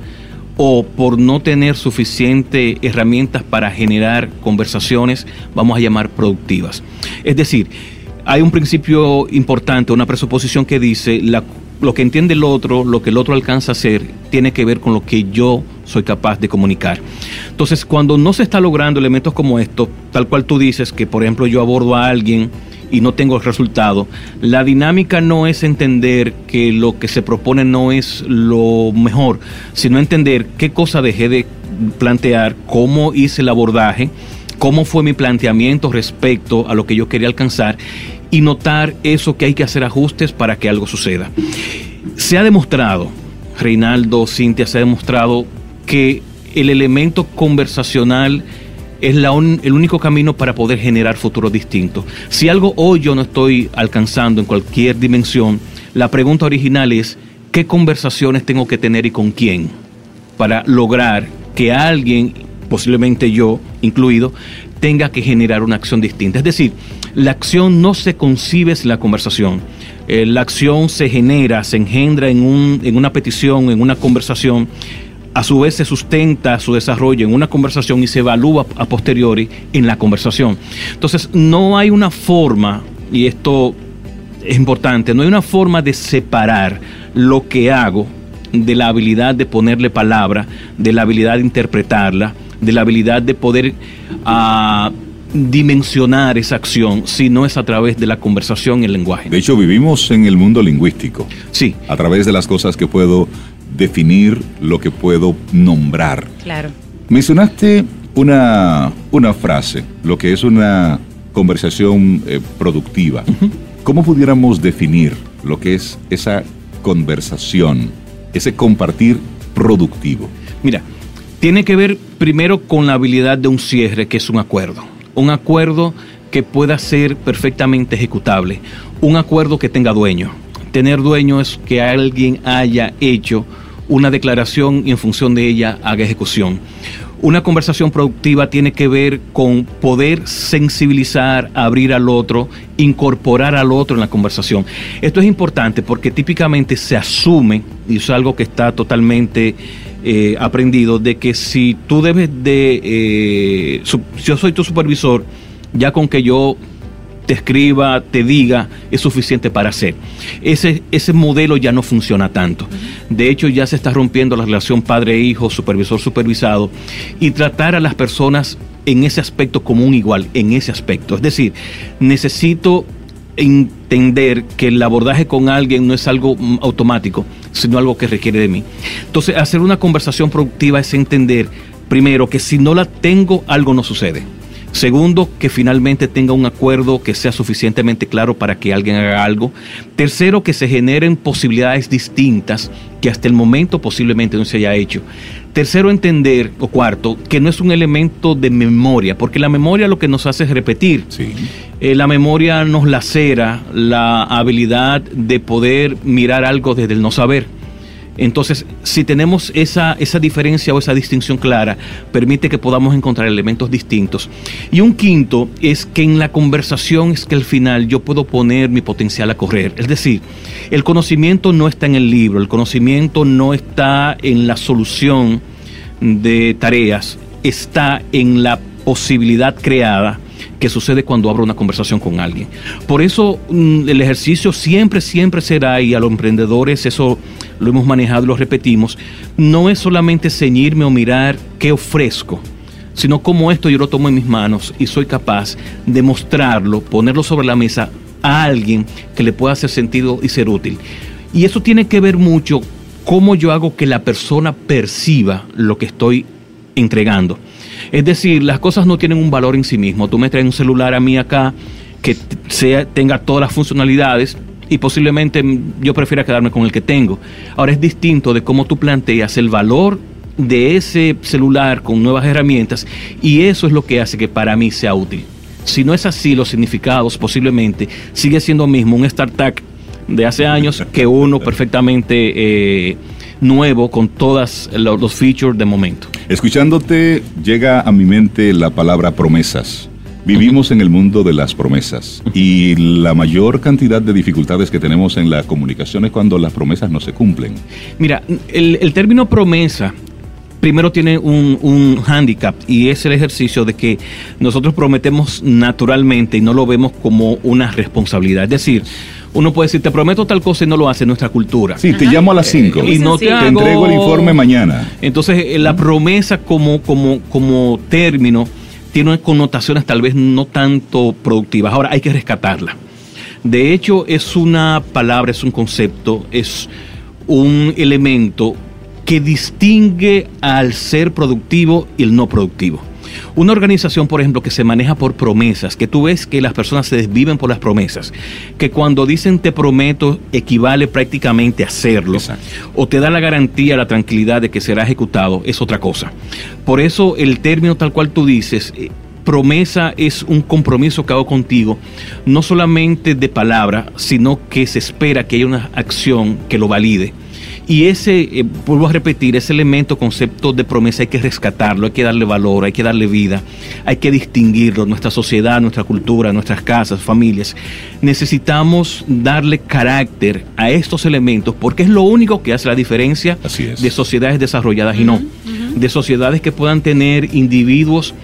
o por no tener suficientes herramientas para generar conversaciones, vamos a llamar productivas. Es decir, hay un principio importante, una presuposición que dice la, lo que entiende el otro, lo que el otro alcanza a hacer, tiene que ver con lo que yo soy capaz de comunicar. Entonces, cuando no se está logrando elementos como estos, tal cual tú dices que, por ejemplo, yo abordo a alguien y no tengo el resultado, la dinámica no es entender que lo que se propone no es lo mejor, sino entender qué cosa dejé de plantear, cómo hice el abordaje, cómo fue mi planteamiento respecto a lo que yo quería alcanzar, y notar eso, que hay que hacer ajustes para que algo suceda. Se ha demostrado, Reinaldo, Cintia, se ha demostrado que el elemento conversacional es la un, el único camino para poder generar futuros distintos. Si algo hoy yo no estoy alcanzando en cualquier dimensión, la pregunta original es: ¿qué conversaciones tengo que tener y con quién para lograr que alguien, posiblemente yo incluido, tenga que generar una acción distinta? Es decir, la acción no se concibe sin la conversación. Eh, la acción se genera, se engendra en, un, en una petición, en una conversación. A su vez se sustenta su desarrollo en una conversación y se evalúa a posteriori en la conversación. Entonces, no hay una forma, y esto es importante, no hay una forma de separar lo que hago de la habilidad de ponerle palabra, de la habilidad de interpretarla, de la habilidad de poder uh, dimensionar esa acción, si no es a través de la conversación y el lenguaje. De hecho, vivimos en el mundo lingüístico. Sí. A través de las cosas que puedo definir, lo que puedo nombrar. Claro. Mencionaste una, una frase, lo que es una conversación eh, productiva. Uh-huh. ¿Cómo pudiéramos definir lo que es esa conversación, ese compartir productivo? Mira, tiene que ver primero con la habilidad de un cierre, que es un acuerdo. Un acuerdo que pueda ser perfectamente ejecutable. Un acuerdo que tenga dueño. Tener dueño es que alguien haya hecho una declaración y en función de ella haga ejecución. Una conversación productiva tiene que ver con poder sensibilizar, abrir al otro, incorporar al otro en la conversación. Esto es importante porque típicamente se asume, y eso es algo que está totalmente Eh, aprendido, de que si tú debes de eh, sub, si yo soy tu supervisor, ya con que yo te escriba, te diga, es suficiente para hacer. Ese, ese modelo ya no funciona tanto. De hecho, ya se está rompiendo la relación padre-hijo, supervisor-supervisado, y tratar a las personas en ese aspecto como un igual, en ese aspecto. Es decir, necesito entender que el abordaje con alguien no es algo automático, sino algo que requiere de mí. Entonces, hacer una conversación productiva es entender, primero, que si no la tengo, algo no sucede. Segundo, que finalmente tenga un acuerdo que sea suficientemente claro para que alguien haga algo. Tercero, que se generen posibilidades distintas que hasta el momento posiblemente no se haya hecho. Tercero, entender, o cuarto, que no es un elemento de memoria, porque la memoria lo que nos hace es repetir. Sí. Eh, la memoria nos lacera la habilidad de poder mirar algo desde el no saber. Entonces, si tenemos esa, esa diferencia o esa distinción clara, permite que podamos encontrar elementos distintos. Y un quinto es que en la conversación es que al final yo puedo poner mi potencial a correr. Es decir, el conocimiento no está en el libro, el conocimiento no está en la solución de tareas, está en la posibilidad creada que sucede cuando abro una conversación con alguien. Por eso el ejercicio siempre, siempre será, y a los emprendedores eso lo hemos manejado y lo repetimos, no es solamente ceñirme o mirar qué ofrezco, sino cómo esto yo lo tomo en mis manos y soy capaz de mostrarlo, ponerlo sobre la mesa a alguien que le pueda hacer sentido y ser útil. Y eso tiene que ver mucho cómo yo hago que la persona perciba lo que estoy entregando. Es decir, las cosas no tienen un valor en sí mismo. Tú me traes un celular a mí acá que sea, tenga todas las funcionalidades y posiblemente yo prefiera quedarme con el que tengo. Ahora es distinto de cómo tú planteas el valor de ese celular con nuevas herramientas y eso es lo que hace que para mí sea útil. Si no es así, los significados posiblemente sigue siendo mismo un startup de hace años que uno perfectamente eh, nuevo con todos los features de momento. Escuchándote, llega a mi mente la palabra promesas. Vivimos en el mundo de las promesas y la mayor cantidad de dificultades que tenemos en la comunicación es cuando las promesas no se cumplen. Mira, el, el término promesa primero tiene un, un hándicap y es el ejercicio de que nosotros prometemos naturalmente y no lo vemos como una responsabilidad. Es decir, uno puede decir, te prometo tal cosa y no lo hace, nuestra cultura. Sí, te Ajá. llamo a las cinco. Eh, y no te, hago... te entrego el informe mañana. Entonces, eh, la promesa como, como, como término tiene connotaciones tal vez no tanto productivas. Ahora, hay que rescatarla. De hecho, es una palabra, es un concepto, es un elemento que distingue al ser productivo y el no productivo. Una organización, por ejemplo, que se maneja por promesas, que tú ves que las personas se desviven por las promesas, que cuando dicen te prometo equivale prácticamente a hacerlo, Exacto. o te da la garantía, la tranquilidad de que será ejecutado, es otra cosa. Por eso el término tal cual tú dices, promesa es un compromiso que hago contigo, no solamente de palabra, sino que se espera que haya una acción que lo valide. Y ese, eh, vuelvo a repetir, ese elemento, concepto de promesa hay que rescatarlo, hay que darle valor, hay que darle vida, hay que distinguirlo. Nuestra sociedad, nuestra cultura, nuestras casas, familias, necesitamos darle carácter a estos elementos porque es lo único que hace la diferencia de sociedades desarrolladas y no, uh-huh. de sociedades que puedan tener individuos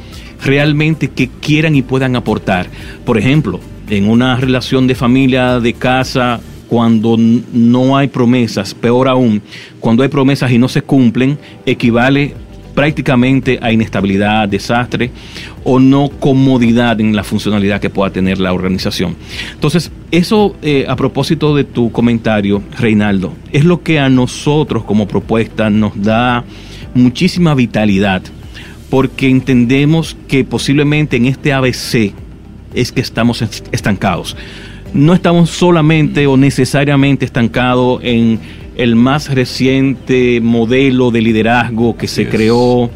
realmente que quieran y puedan aportar. Por ejemplo, en una relación de familia, de casa, cuando no hay promesas, peor aún, cuando hay promesas y no se cumplen, equivale prácticamente a inestabilidad, desastre o no comodidad en la funcionalidad que pueda tener la organización. Entonces, eso eh, a propósito de tu comentario, Reinaldo, es lo que a nosotros como propuesta nos da muchísima vitalidad, porque entendemos que posiblemente en este A B C es que estamos estancados. No estamos solamente o necesariamente estancados en el más reciente modelo de liderazgo que se yes. creó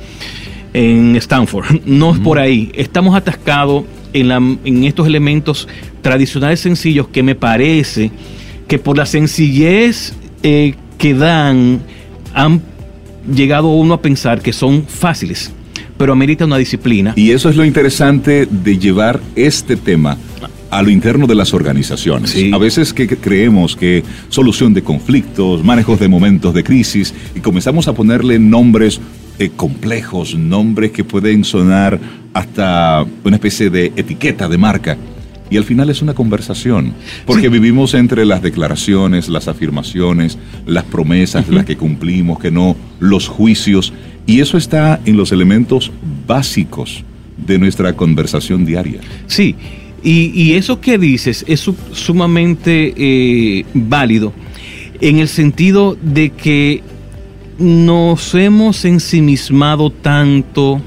en Stanford. No es por ahí. Estamos atascados en, la, en estos elementos tradicionales sencillos que me parece que por la sencillez eh, que dan han llegado uno a pensar que son fáciles, pero amerita una disciplina. Y eso es lo interesante de llevar este tema a lo interno de las organizaciones. Sí. A veces que creemos que solución de conflictos, manejos de momentos de crisis, y comenzamos a ponerle nombres eh, complejos, nombres que pueden sonar hasta una especie de etiqueta de marca. y al final es una conversación, porque sí. vivimos entre las declaraciones, las afirmaciones, las promesas, uh-huh. las que cumplimos, que no, los juicios, y eso está en los elementos básicos de nuestra conversación diaria. Sí, y, y eso que dices es sumamente eh, válido, en el sentido de que nos hemos ensimismado tanto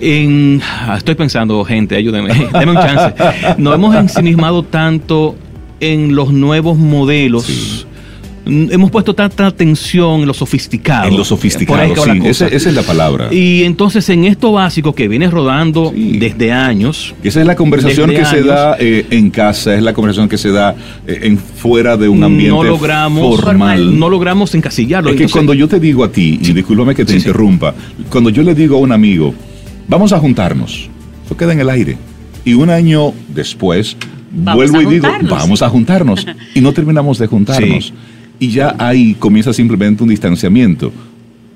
en... Estoy pensando, gente, ayúdenme, denme un chance. Nos hemos ensimismado tanto en los nuevos modelos. Sí. Hemos puesto tanta atención en lo sofisticado. En lo sofisticado, es que sí, esa, esa es la palabra. Y entonces en esto básico que viene rodando sí. desde años. Esa es la conversación que años, se da eh, en casa, es la conversación que se da eh, en fuera de un ambiente no logramos, formal. No logramos encasillarlo. Es que entonces, cuando yo te digo a ti, sí, y discúlpame que te sí, interrumpa, sí. cuando yo le digo a un amigo, vamos a juntarnos, eso queda en el aire. Y un año después, vamos vuelvo y digo, vamos a juntarnos. Y no terminamos de juntarnos. Sí. Y ya ahí comienza simplemente un distanciamiento.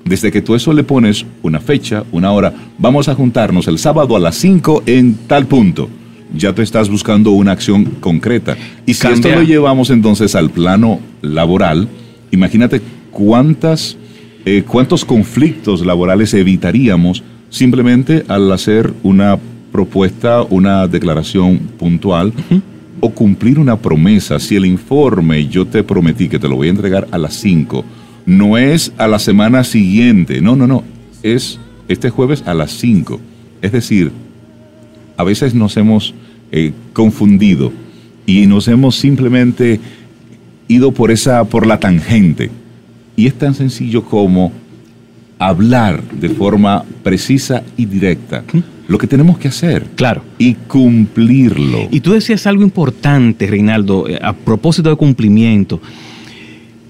Desde que tú eso le pones una fecha, una hora, vamos a juntarnos el sábado a las cinco en tal punto. Ya tú estás buscando una acción concreta. Y si Cambia. esto lo llevamos entonces al plano laboral, imagínate cuántas, eh, cuántos conflictos laborales evitaríamos simplemente al hacer una propuesta, una declaración puntual, uh-huh. o cumplir una promesa. Si el informe yo te prometí que te lo voy a entregar a las cinco, no es a la semana siguiente, no, no, no, es este jueves a las cinco. Es decir, a veces nos hemos eh, confundido y nos hemos simplemente ido por esa, por la tangente. Y es tan sencillo como hablar de forma precisa y directa lo que tenemos que hacer. Claro. Y cumplirlo. Y tú decías algo importante, Reinaldo, a propósito de cumplimiento.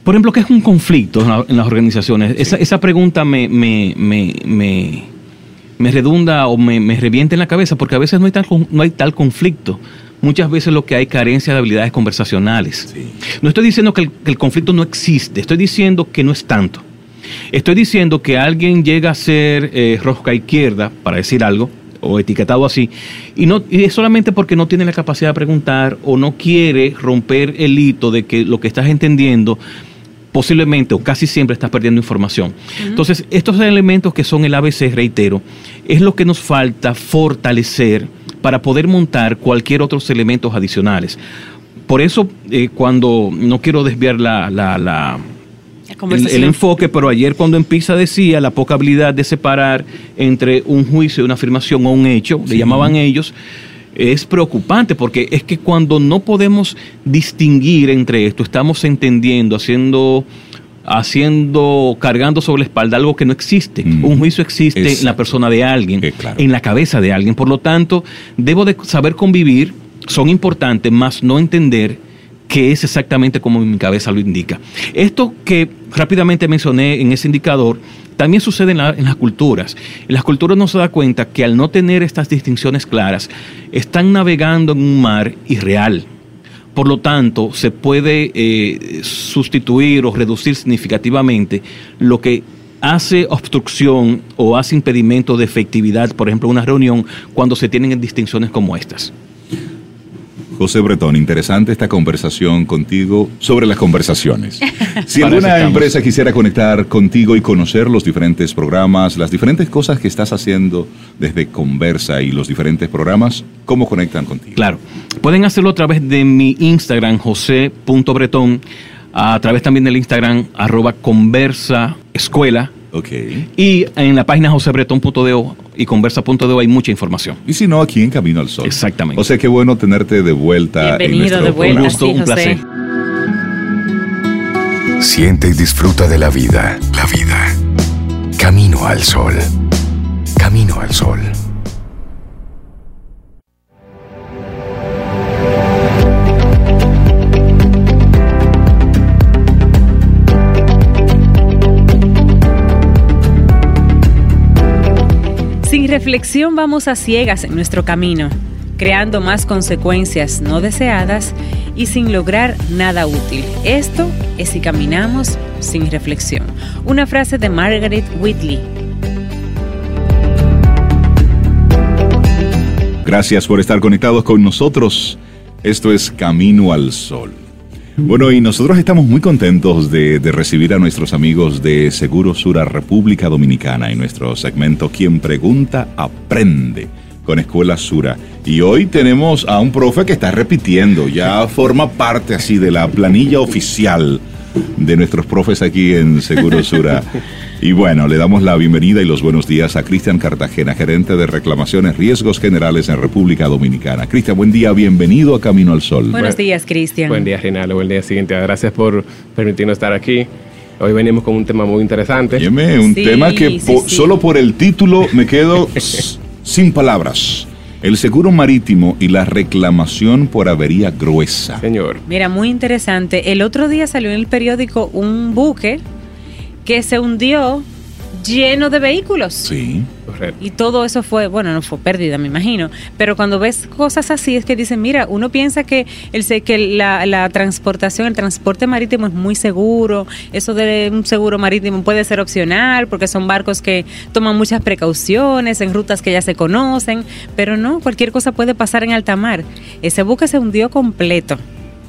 Por ejemplo, ¿qué es un conflicto en las organizaciones? Sí. Esa, esa pregunta me, me, me, me, me redunda o me, me revienta en la cabeza, porque a veces no hay tal, no hay tal conflicto. Muchas veces lo que hay carencia de habilidades conversacionales. Sí. No estoy diciendo que el, que el conflicto no existe, estoy diciendo que no es tanto. Estoy diciendo que alguien llega a ser eh, rosca izquierda, para decir algo, o etiquetado así, y, no, y es solamente porque no tiene la capacidad de preguntar o no quiere romper el hito de que lo que estás entendiendo, posiblemente o casi siempre estás perdiendo información. Uh-huh. Entonces, estos elementos que son el A B C, reitero, es lo que nos falta fortalecer para poder montar cualquier otros elementos adicionales. Por eso, eh, cuando no quiero desviar la... la, la El, el enfoque, pero ayer cuando en PISA decía la poca habilidad de separar entre un juicio, una afirmación o un hecho, sí. le llamaban ellos, es preocupante, porque es que cuando no podemos distinguir entre esto, estamos entendiendo, haciendo, haciendo cargando sobre la espalda algo que no existe. Mm. Un juicio existe Exacto. en la persona de alguien, eh, claro. en la cabeza de alguien. Por lo tanto, debo de saber convivir, son importantes, más no entender que es exactamente como mi cabeza lo indica. Esto que rápidamente mencioné en ese indicador, también sucede en, la, en las culturas. En las culturas no se da cuenta que al no tener estas distinciones claras, están navegando en un mar irreal. Por lo tanto, se puede eh, sustituir o reducir significativamente lo que hace obstrucción o hace impedimento de efectividad, por ejemplo, una reunión, cuando se tienen distinciones como estas. José Bretón, interesante esta conversación contigo sobre las conversaciones. Si alguna empresa quisiera conectar contigo y conocer los diferentes programas, las diferentes cosas que estás haciendo desde Conversa y los diferentes programas, ¿cómo conectan contigo? Claro, pueden hacerlo a través de mi Instagram, jose punto bretón, a través también del Instagram, arroba Conversa Escuela. Okay. Y en la página josebretón punto do y conversa punto do hay mucha información. Y si no, aquí en Camino al Sol. Exactamente. O sea, qué bueno tenerte de vuelta. Bienvenido en de vuelta. Un gusto, sí, un placer. Siente y disfruta de la vida. La vida. Camino al Sol. Camino al Sol. Sin reflexión vamos a ciegas en nuestro camino, creando más consecuencias no deseadas y sin lograr nada útil. Esto es si caminamos sin reflexión. Una frase de Margaret Wheatley. Gracias por estar conectados con nosotros. Esto es Camino al Sol. Bueno, y nosotros estamos muy contentos de, de recibir a nuestros amigos de Seguros Sura República Dominicana en nuestro segmento Quien Pregunta Aprende con Escuela Sura. Y hoy tenemos a un profe que está repitiendo, ya forma parte así de la planilla oficial de nuestros profes aquí en Seguros Sura. Y bueno, le damos la bienvenida y los buenos días a Cristian Cartagena, gerente de reclamaciones, riesgos generales en República Dominicana. Cristian, buen día, bienvenido a Camino al Sol. Buenos días, Cristian. Buen día, Reinaldo, buen día, Cintia. Gracias por permitirnos estar aquí. Hoy venimos con un tema muy interesante. Dígame, un sí, tema que sí, po sí. solo por el título me quedo sin palabras. El seguro marítimo y la reclamación por avería gruesa. Señor. Mira, muy interesante. El otro día salió en el periódico un buque que se hundió lleno de vehículos. Sí, correcto. Y todo eso fue, bueno, no fue pérdida, me imagino. Pero cuando ves cosas así es que dicen, mira, uno piensa que, el, que la, la transportación, el transporte marítimo es muy seguro. Eso de un seguro marítimo puede ser opcional porque son barcos que toman muchas precauciones en rutas que ya se conocen. Pero no, cualquier cosa puede pasar en alta mar. Ese buque se hundió completo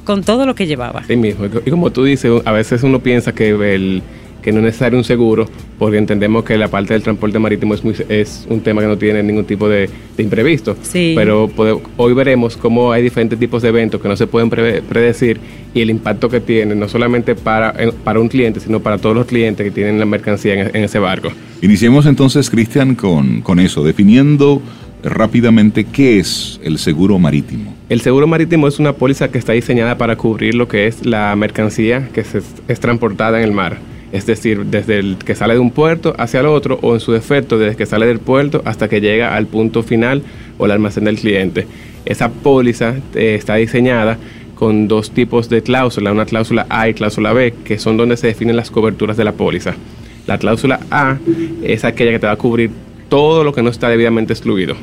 con todo lo que llevaba. Sí mismo. Y como tú dices, a veces uno piensa que el... que no es necesario un seguro, porque entendemos que la parte del transporte marítimo es, muy, es un tema que no tiene ningún tipo de, de imprevisto. Sí. Pero podemos, hoy veremos cómo hay diferentes tipos de eventos que no se pueden pre predecir y el impacto que tienen, no solamente para, para un cliente, sino para todos los clientes que tienen la mercancía en, en ese barco. Iniciemos entonces, Cristian, con, con eso, definiendo rápidamente qué es el seguro marítimo. El seguro marítimo es una póliza que está diseñada para cubrir lo que es la mercancía que se, es transportada en el mar. Es decir, desde el que sale de un puerto hacia el otro o en su defecto desde que sale del puerto hasta que llega al punto final o el almacén del cliente. Esa póliza eh, está diseñada con dos tipos de cláusulas, una cláusula A y cláusula B, que son donde se definen las coberturas de la póliza. La cláusula A es aquella que te va a cubrir todo lo que no está debidamente excluido.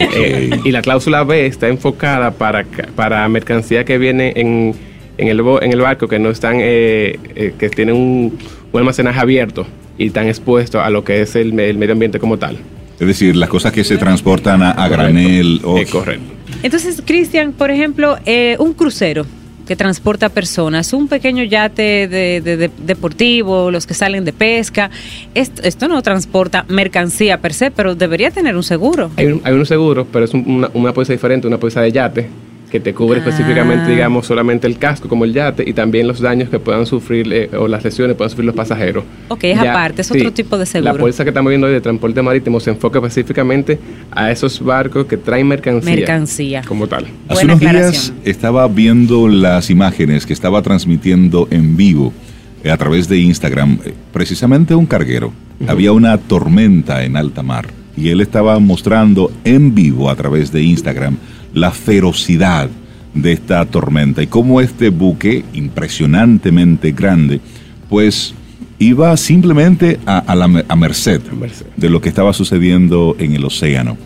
Eh, y la cláusula B está enfocada para, para mercancía que viene en... En el, en el barco que no están, eh, eh, que tienen un, un almacenaje abierto y están expuestos a lo que es el, el medio ambiente como tal. Es decir, las cosas que se transportan a, a granel. Oh. Eh, correcto. Entonces, Cristian, por ejemplo, eh, un crucero que transporta personas, un pequeño yate de, de, de, deportivo, los que salen de pesca, esto, esto no transporta mercancía per se, pero debería tener un seguro. Hay un, hay un seguro, pero es un, una, una póliza diferente, una póliza de yate, que te cubre ah. específicamente, digamos, solamente el casco como el yate y también los daños que puedan sufrir eh, o las lesiones que puedan sufrir los pasajeros. Ok, es ya, aparte, es otro sí, tipo de seguro. La póliza que estamos viendo hoy de transporte marítimo se enfoca específicamente a esos barcos que traen mercancía. Mercancía. Como tal. Buena Hace unos aclaración. días estaba viendo las imágenes que estaba transmitiendo en vivo eh, a través de Instagram, eh, precisamente un carguero. Uh-huh. Había una tormenta en alta mar y él estaba mostrando en vivo a través de Instagram la ferocidad de esta tormenta y cómo este buque impresionantemente grande pues iba simplemente a, a, la, a merced de lo que estaba sucediendo en el océano.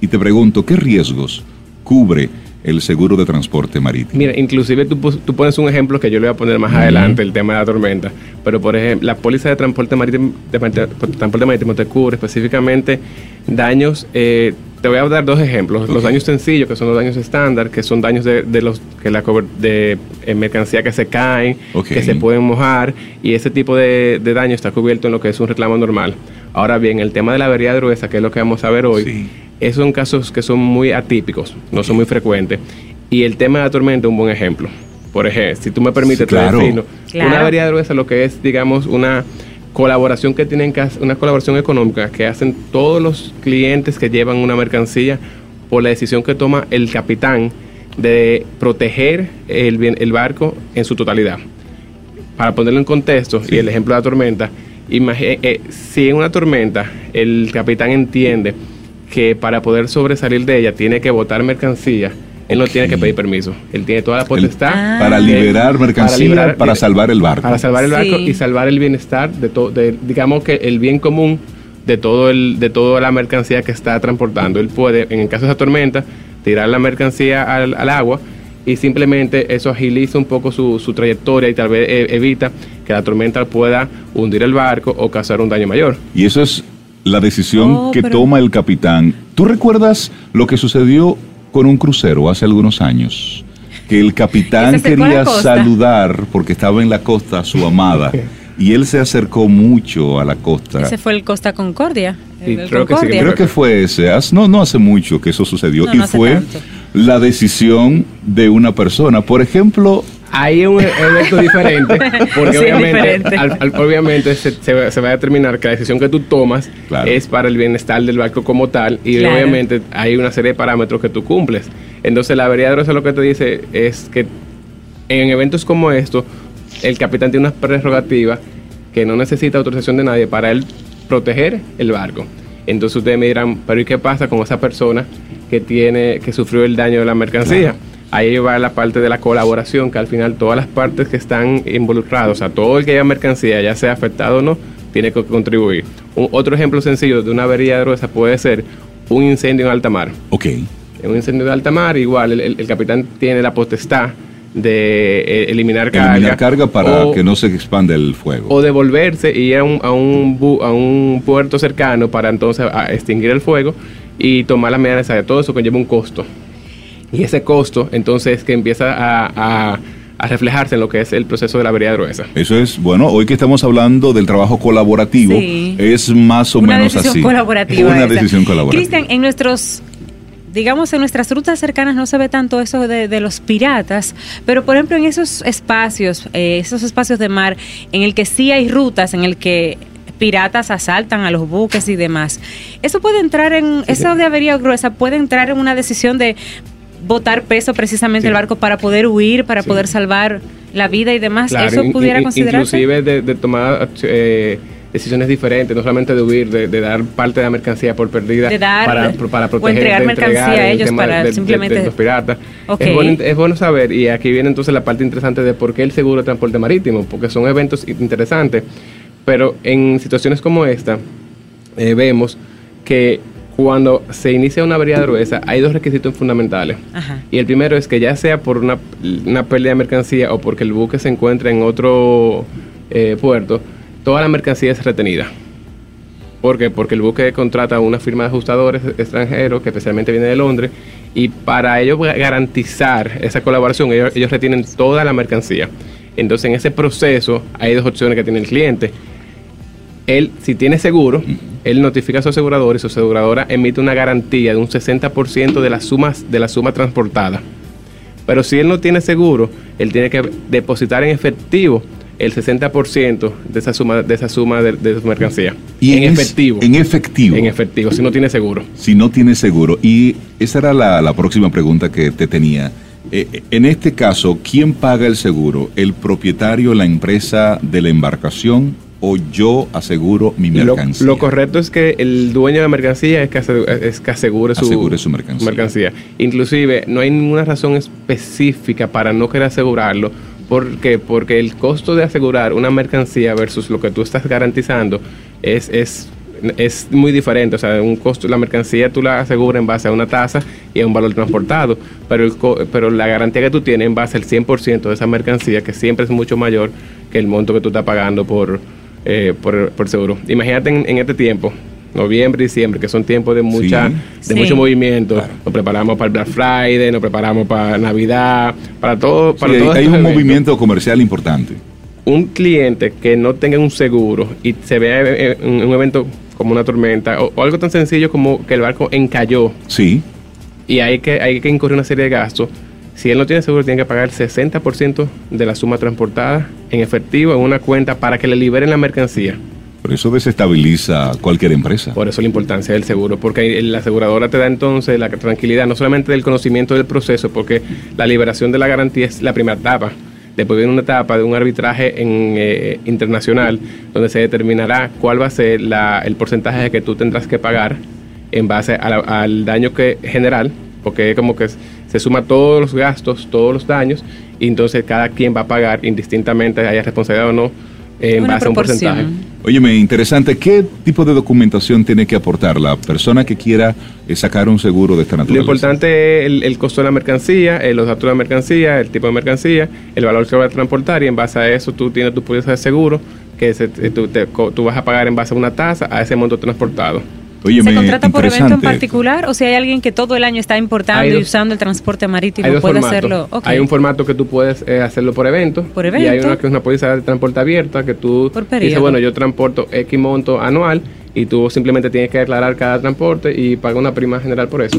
Y te pregunto, ¿qué riesgos cubre el seguro de transporte marítimo? Mira, inclusive tú, tú pones un ejemplo que yo le voy a poner más uh-huh. adelante, el tema de la tormenta, pero por ejemplo, la póliza de transporte marítimo, de, de, transporte marítimo te cubre específicamente daños. eh, Te voy a dar dos ejemplos. Okay. Los daños sencillos, que son los daños estándar, que son daños de, de los que la cover, de eh, mercancía que se caen, okay. que se pueden mojar, y ese tipo de, de daño está cubierto en lo que es un reclamo normal. Ahora bien, el tema de la avería gruesa, que es lo que vamos a ver hoy, sí. esos son casos que son muy atípicos, no son muy frecuentes. Y el tema de la tormenta es un buen ejemplo. Por ejemplo, si tú me permites, sí, claro. te defino, claro. una avería gruesa lo que es, digamos, una... colaboración que tienen, una colaboración económica que hacen todos los clientes que llevan una mercancía por la decisión que toma el capitán de proteger el, bien, el barco en su totalidad. Para ponerlo en contexto, sí. y el ejemplo de la tormenta, imagine, eh, si en una tormenta el capitán entiende que para poder sobresalir de ella tiene que botar mercancía, él no okay. tiene que pedir permiso. Él tiene toda la potestad. El, para liberar mercancía, para, liberar, para salvar el barco. Para salvar el sí. barco y salvar el bienestar, de todo, de, digamos que el bien común de, todo el, de toda la mercancía que está transportando. Él puede, en el caso de esa tormenta, tirar la mercancía al, al agua y simplemente eso agiliza un poco su, su trayectoria y tal vez evita que la tormenta pueda hundir el barco o causar un daño mayor. Y eso es la decisión oh, que pero... toma el capitán. ¿Tú recuerdas lo que sucedió con un crucero hace algunos años? Que el capitán quería saludar, porque estaba en la costa, a su amada, y él se acercó mucho a la costa. Ese fue el Costa Concordia. Sí, el creo, Concordia. Que sí, creo que fue ese. No, no hace mucho que eso sucedió. No, y no fue tanto. La decisión de una persona. Por ejemplo... Ahí es un evento diferente, porque sí, obviamente, diferente. Al, al, obviamente se, se, se va a determinar que la decisión que tú tomas claro. es para el bienestar del barco como tal, y claro. obviamente hay una serie de parámetros que tú cumples. Entonces la variedad de eso lo que te dice es que en eventos como estos, el capitán tiene unas prerrogativas que no necesita autorización de nadie para él proteger el barco. Entonces ustedes me dirán, pero ¿y qué pasa con esa persona que, tiene, que sufrió el daño de la mercancía? Claro. Ahí va la parte de la colaboración, que al final todas las partes que están involucradas, o sea, todo el que haya mercancía, ya sea afectado o no, tiene que contribuir. Un, otro ejemplo sencillo de una avería gruesa puede ser un incendio en alta mar. Ok. En un incendio de alta mar, igual, el, el, el capitán tiene la potestad de eliminar carga. Eliminar carga para o, que no se expanda el fuego. O devolverse y ir a un, a un, bu, a un puerto cercano para entonces a extinguir el fuego y tomar las medidas necesarias. Todo eso conlleva un costo. Y ese costo, entonces, que empieza a, a, a reflejarse en lo que es el proceso de la avería gruesa. Eso es, bueno, hoy que estamos hablando del trabajo colaborativo, sí. es más o Una menos así. Una decisión colaborativa. Una esa. decisión colaborativa. Cristian, en nuestros... digamos, en nuestras rutas cercanas no se ve tanto eso de, de los piratas, pero por ejemplo en esos espacios, eh, esos espacios de mar, en el que sí hay rutas, en el que piratas asaltan a los buques y demás, eso puede entrar en, sí, esa sí. de avería gruesa puede entrar en una decisión de botar peso precisamente sí. el barco para poder huir, para sí. poder salvar la vida y demás, claro, ¿eso in, pudiera in, considerarse? Inclusive de, de tomar... Eh, decisiones diferentes, no solamente de huir, de, de dar parte de la mercancía por perdida, de dar, para, para proteger, o entregar de mercancía entregar, a ellos el para de, simplemente... De, de los piratas. Okay. Es, bueno, es bueno saber, y aquí viene entonces la parte interesante de por qué el seguro de transporte marítimo, porque son eventos interesantes, pero en situaciones como esta, eh, vemos que cuando se inicia una avería gruesa, hay dos requisitos fundamentales. Ajá. Y el primero es que ya sea por una, una pérdida de mercancía o porque el buque se encuentra en otro eh, puerto, toda la mercancía es retenida. ¿Por qué? Porque el buque contrata una firma de ajustadores extranjeros que especialmente viene de Londres, y para ellos garantizar esa colaboración, ellos, ellos retienen toda la mercancía. Entonces, en ese proceso hay dos opciones que tiene el cliente. Él, si tiene seguro, él notifica a su asegurador y su aseguradora emite una garantía de un sesenta por ciento de la suma, de la suma transportada. Pero si él no tiene seguro, él tiene que depositar en efectivo el sesenta por ciento de esa suma de esa suma de, de su mercancía. Y en es, efectivo. En efectivo. En efectivo, si no tiene seguro. Si no tiene seguro. Y esa era la, la próxima pregunta que te tenía. Eh, en este caso, ¿quién paga el seguro? ¿El propietario, la empresa de la embarcación, o yo aseguro mi mercancía? Lo, lo correcto es que el dueño de la mercancía es que asegure, es que asegure, su, asegure su, mercancía. su mercancía. Inclusive, no hay ninguna razón específica para no querer asegurarlo. ¿Por qué? Porque el costo de asegurar una mercancía versus lo que tú estás garantizando es, es, es muy diferente. O sea, un costo, la mercancía tú la aseguras en base a una tasa y a un valor transportado, pero, el, pero la garantía que tú tienes en base al cien por ciento de esa mercancía, que siempre es mucho mayor que el monto que tú estás pagando por, eh, por, por seguro. Imagínate en, en este tiempo, noviembre y diciembre, que son tiempos de mucha sí, de sí. mucho movimiento. Claro. Nos preparamos para el Black Friday, nos preparamos para Navidad, para todo. Para sí, todo hay, hay un eventos. movimiento comercial importante. Un cliente que no tenga un seguro y se vea en un evento como una tormenta o, o algo tan sencillo como que el barco encalló. Sí. Y hay que, hay que incurrir una serie de gastos. Si él no tiene seguro, tiene que pagar el sesenta por ciento de la suma transportada en efectivo en una cuenta para que le liberen la mercancía. Pero eso desestabiliza cualquier empresa. Por eso la importancia del seguro, porque la aseguradora te da entonces la tranquilidad, no solamente del conocimiento del proceso, porque la liberación de la garantía es la primera etapa. Después viene una etapa de un arbitraje en, eh, internacional, donde se determinará cuál va a ser la, el porcentaje que tú tendrás que pagar en base a la, al daño que general, porque como que se suma todos los gastos, todos los daños, y entonces cada quien va a pagar indistintamente, haya responsabilidad o no, en base a un porcentaje. Óyeme, interesante. ¿Qué tipo de documentación tiene que aportar la persona que quiera sacar un seguro de esta naturaleza? Lo importante es el, el costo de la mercancía, eh, los datos de la mercancía, el tipo de mercancía, el valor que va a transportar, y en base a eso tú tienes tu póliza de seguro, que se, tú, te, tú vas a pagar en base a una tasa a ese monto transportado. Oye, ¿se contrata por evento en particular o si hay alguien que todo el año está importando dos, y usando el transporte marítimo puede formatos. hacerlo? Okay. Hay un formato que tú puedes eh, hacerlo por evento, por evento, y hay una que es una póliza de transporte abierta que tú dices, bueno, yo transporto X monto anual y tú simplemente tienes que declarar cada transporte y pagas una prima general por eso.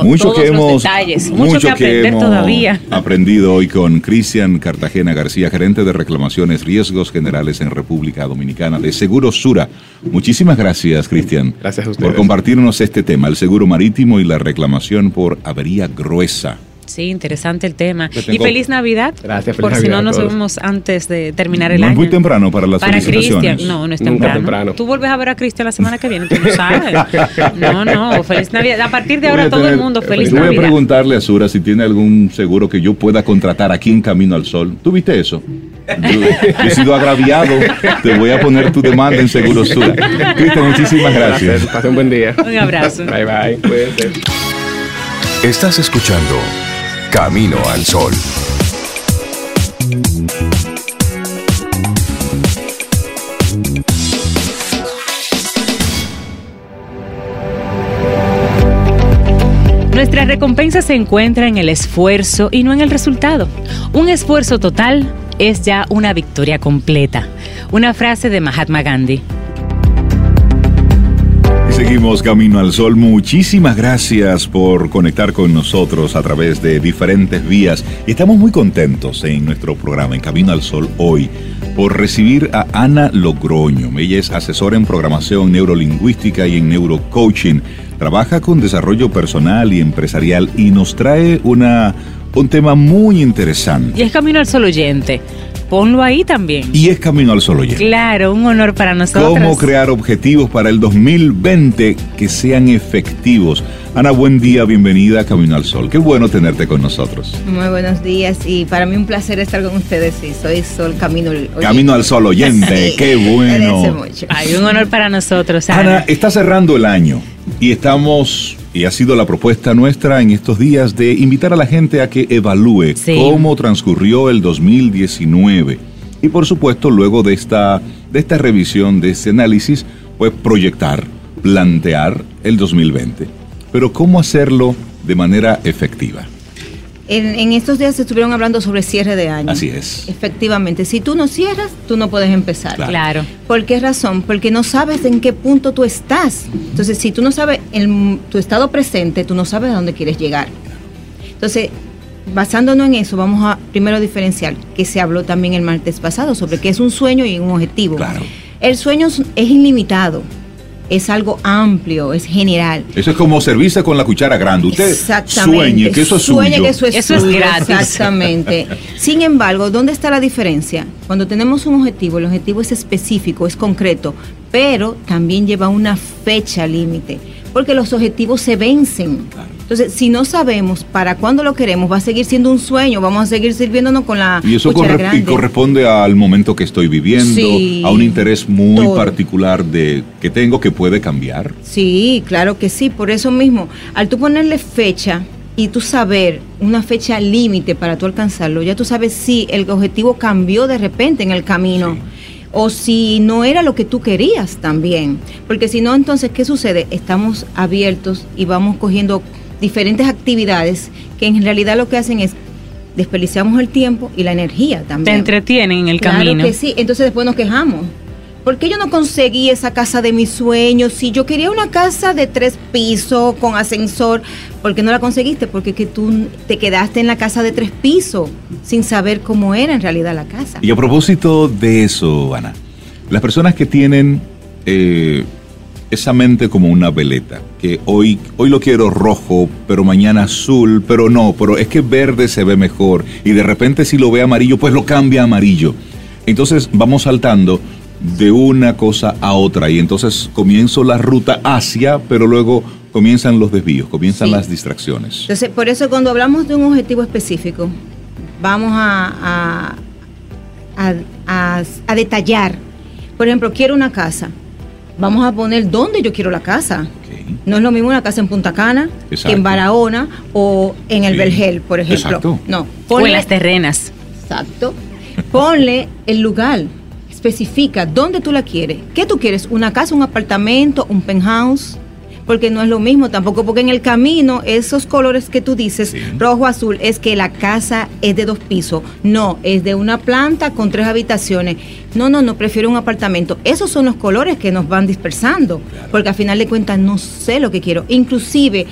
Mucho que, hemos, detalles, mucho, mucho que hemos todavía. aprendido hoy con Cristian Cartagena García, gerente de reclamaciones, riesgos generales en República Dominicana de Seguros Sura. Muchísimas gracias, Cristian, gracias a ustedes por compartirnos este tema, el seguro marítimo y la reclamación por avería gruesa. Sí, interesante el tema. Tengo... Y feliz Navidad. Gracias, feliz Por Navidad si no nos vemos antes de terminar el no año. No es muy temprano para las para felicitaciones. Cristian, no, no es temprano. temprano. Tú vuelves a ver a Cristian la semana que viene, tú no sabes. No, no, feliz Navidad. A partir de ahora tener, todo el mundo, feliz Navidad. Voy a preguntarle a Sura si tiene algún seguro que yo pueda contratar aquí en Camino al Sol. ¿Tú viste eso? Yo, yo he sido agraviado. Te voy a poner tu demanda en Seguro Sura. Cristian, muchísimas gracias. Pase un buen día. Un abrazo. Bye, bye. Cuídense. Estás escuchando Camino al Sol. Nuestra recompensa se encuentra en el esfuerzo y no en el resultado. Un esfuerzo total es ya una victoria completa. Una frase de Mahatma Gandhi. Seguimos Camino al Sol. Muchísimas gracias por conectar con nosotros a través de diferentes vías. Estamos muy contentos en nuestro programa en Camino al Sol hoy por recibir a Ana Logroño. Ella es asesora en programación neurolingüística y en neurocoaching. Trabaja con desarrollo personal y empresarial y nos trae una, un tema muy interesante. Y es Camino al Sol oyente. Ponlo ahí también. Y es Camino al Sol oyente. Claro, un honor para nosotros. Cómo crear objetivos para el dos mil veinte que sean efectivos. Ana, buen día, bienvenida a Camino al Sol. Qué bueno tenerte con nosotros. Muy buenos días y para mí un placer estar con ustedes. Sí, soy Sol Camino oyente. Camino al Sol oyente, sí. Qué bueno. Mucho. Ay, un honor para nosotros, Ana. Ana, está cerrando el año y estamos... Y ha sido la propuesta nuestra en estos días de invitar a la gente a que evalúe sí. cómo transcurrió el dos mil diecinueve. Y por supuesto, luego de esta, de esta revisión, de este análisis, pues proyectar, plantear el dos mil veinte. Pero ¿cómo hacerlo de manera efectiva? En, en estos días se estuvieron hablando sobre cierre de año. Así es. Efectivamente, si tú no cierras, tú no puedes empezar. Claro. Claro. ¿Por qué razón? Porque no sabes en qué punto tú estás. Entonces, si tú no sabes el, tu estado presente, tú no sabes a dónde quieres llegar. Entonces, basándonos en eso, vamos a primero diferenciar, que se habló también el martes pasado, sobre qué es un sueño y un objetivo. Claro. El sueño es ilimitado. Es algo amplio, es general. Eso es como servirse con la cuchara grande. Usted sueñe que eso es suyo. Sueñe que eso es, eso es gratis. Exactamente. Sin embargo, ¿dónde está la diferencia? Cuando tenemos un objetivo, el objetivo es específico, es concreto, pero también lleva una fecha límite, porque los objetivos se vencen. Claro. Entonces, si no sabemos para cuándo lo queremos, va a seguir siendo un sueño, vamos a seguir sirviéndonos con la cuchara grande. Y eso corre- y corresponde al momento que estoy viviendo, sí, a un interés muy todo. particular de que tengo que puede cambiar. Sí, claro que sí, por eso mismo. Al tú ponerle fecha y tú saber una fecha límite para tú alcanzarlo, ya tú sabes si el objetivo cambió de repente en el camino. Sí. O si no era lo que tú querías también. Porque si no, entonces, ¿qué sucede? Estamos abiertos y vamos cogiendo diferentes actividades que en realidad lo que hacen es desperdiciamos el tiempo y la energía también. Te entretienen en el claro camino. Claro que sí, entonces después nos quejamos. ¿Por qué yo no conseguí esa casa de mis sueños? Si yo quería una casa de tres pisos con ascensor, ¿por qué no la conseguiste? Porque que tú te quedaste en la casa de tres pisos sin saber cómo era en realidad la casa. Y a propósito de eso, Ana, las personas que tienen eh, esa mente como una veleta, que hoy, hoy lo quiero rojo, pero mañana azul, pero no, pero es que verde se ve mejor y de repente si lo ve amarillo, pues lo cambia a amarillo. Entonces vamos saltando de una cosa a otra y entonces comienzo la ruta hacia, pero luego comienzan los desvíos, comienzan sí. las distracciones. Entonces, por eso cuando hablamos de un objetivo específico, vamos a, a, a, a, a detallar. Por ejemplo, quiero una casa. Vamos a poner dónde yo quiero la casa. Okay. No es lo mismo una casa en Punta Cana, exacto, que en Barahona o en el sí. Vergel, por ejemplo. Exacto. No, ponle, o en las terrenas. Exacto. Ponle el lugar. especifica dónde tú la quieres. ¿Qué tú quieres? ¿Una casa, un apartamento, un penthouse? Porque no es lo mismo tampoco, porque en el camino esos colores que tú dices, sí, rojo, azul, es que la casa es de dos pisos. No, es de una planta con tres habitaciones. No, no, no, prefiero un apartamento. Esos son los colores que nos van dispersando, claro, porque al final de cuentas no sé lo que quiero. Inclusive,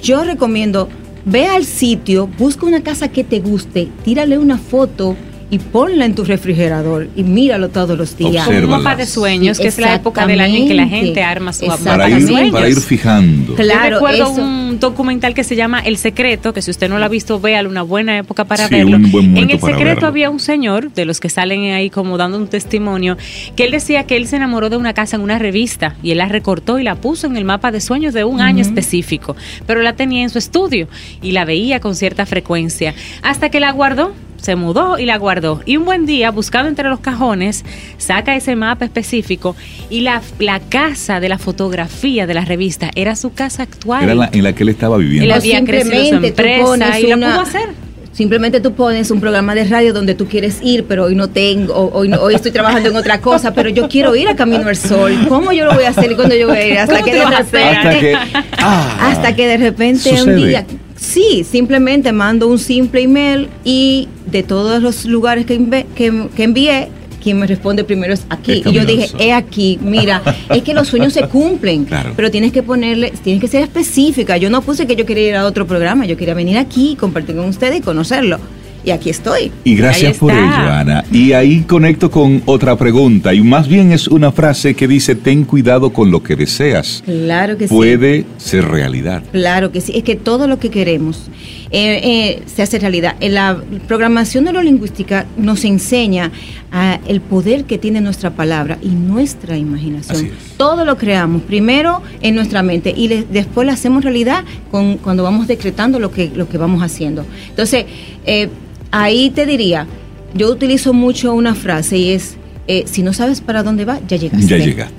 yo recomiendo, ve al sitio, busca una casa que te guste, tírale una foto y ponla en tu refrigerador y míralo todos los días. Obsérvalas. Un mapa de sueños, que es la época del año en que la gente arma su mapa para ir, de sueños. Para ir fijando. Claro, yo recuerdo eso, un documental que se llama El Secreto, que si usted no lo ha visto, véalo, una buena época para sí, verlo. Un buen en El Secreto verlo. Había un señor, de los que salen ahí como dando un testimonio, que él decía que él se enamoró de una casa en una revista y él la recortó y la puso en el mapa de sueños de un uh-huh. año específico, pero la tenía en su estudio y la veía con cierta frecuencia, hasta que la guardó. Se mudó y la guardó. Y un buen día, buscando entre los cajones, saca ese mapa específico y la, la casa de la fotografía de la revista era su casa actual. Era la en la que él estaba viviendo. Él había crecido su empresa y una... lo pudo hacer. Simplemente tú pones un programa de radio donde tú quieres ir, pero hoy no tengo, hoy, no, hoy estoy trabajando en otra cosa, pero yo quiero ir a Camino al Sol. ¿Cómo yo lo voy a hacer? ¿Y cuándo yo voy a ir? Hasta que de repente, hasta que, ah, hasta que de repente sucede. Un día... Sí, simplemente mando un simple email y de todos los lugares que, envi- que, que envié, quien me responde primero es aquí. Y yo dije, he aquí, mira, es que los sueños se cumplen, claro, pero tienes que ponerle, tienes que ser específica. Yo no puse que yo quería ir a otro programa, yo quería venir aquí, compartir con ustedes y conocerlo. Y aquí estoy. Y gracias por ello, Ana. Y ahí conecto con otra pregunta, y más bien es una frase que dice, ten cuidado con lo que deseas. Claro que sí. Puede ser realidad. Claro que sí, es que todo lo que queremos eh, eh, se hace realidad. La programación neurolingüística nos enseña ah, el poder que tiene nuestra palabra y nuestra imaginación. Así es. Todo lo creamos, primero en nuestra mente, y le, después lo hacemos realidad con, cuando vamos decretando lo que, lo que vamos haciendo. Entonces, eh, ahí te diría, yo utilizo mucho una frase y es, eh, si no sabes para dónde vas, ya llegaste. Ya llegaste.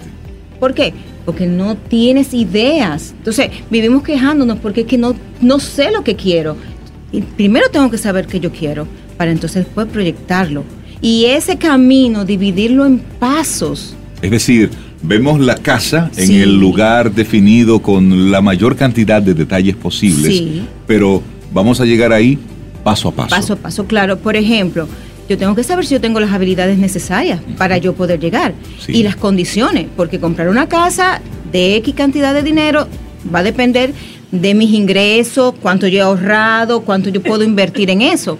¿Por qué? Porque no tienes ideas. Entonces, vivimos quejándonos porque es que no, no sé lo que quiero. Y primero tengo que saber qué yo quiero para entonces poder proyectarlo. Y ese camino, dividirlo en pasos. Es decir, vemos la casa sí. en el lugar definido con la mayor cantidad de detalles posibles, sí. pero vamos a llegar ahí paso a paso. Paso a paso, claro. Por ejemplo, yo tengo que saber si yo tengo las habilidades necesarias para yo poder llegar. Sí. Y las condiciones, porque comprar una casa de X cantidad de dinero va a depender de mis ingresos, cuánto yo he ahorrado, cuánto yo puedo invertir en eso.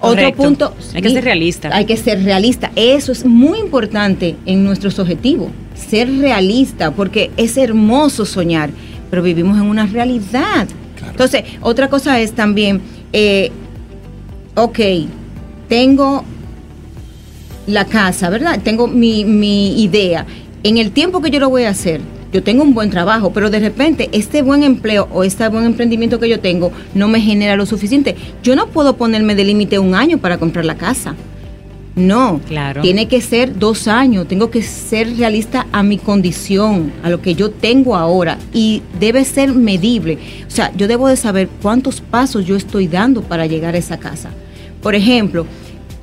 Correcto. Otro punto... Hay que ser realista. Hay que ser realista. Eso es muy importante en nuestros objetivos. Ser realista, porque es hermoso soñar, pero vivimos en una realidad. Claro. Entonces, otra cosa es también... Eh, ok, tengo la casa, ¿verdad? Tengo mi, mi idea. En el tiempo que yo lo voy a hacer, yo tengo un buen trabajo, pero de repente este buen empleo o este buen emprendimiento que yo tengo no me genera lo suficiente. Yo no puedo ponerme de límite un año para comprar la casa. No, claro. Tiene que ser dos años. Tengo que ser realista a mi condición, a lo que yo tengo ahora. Y debe ser medible. O sea, yo debo de saber cuántos pasos yo estoy dando para llegar a esa casa. Por ejemplo,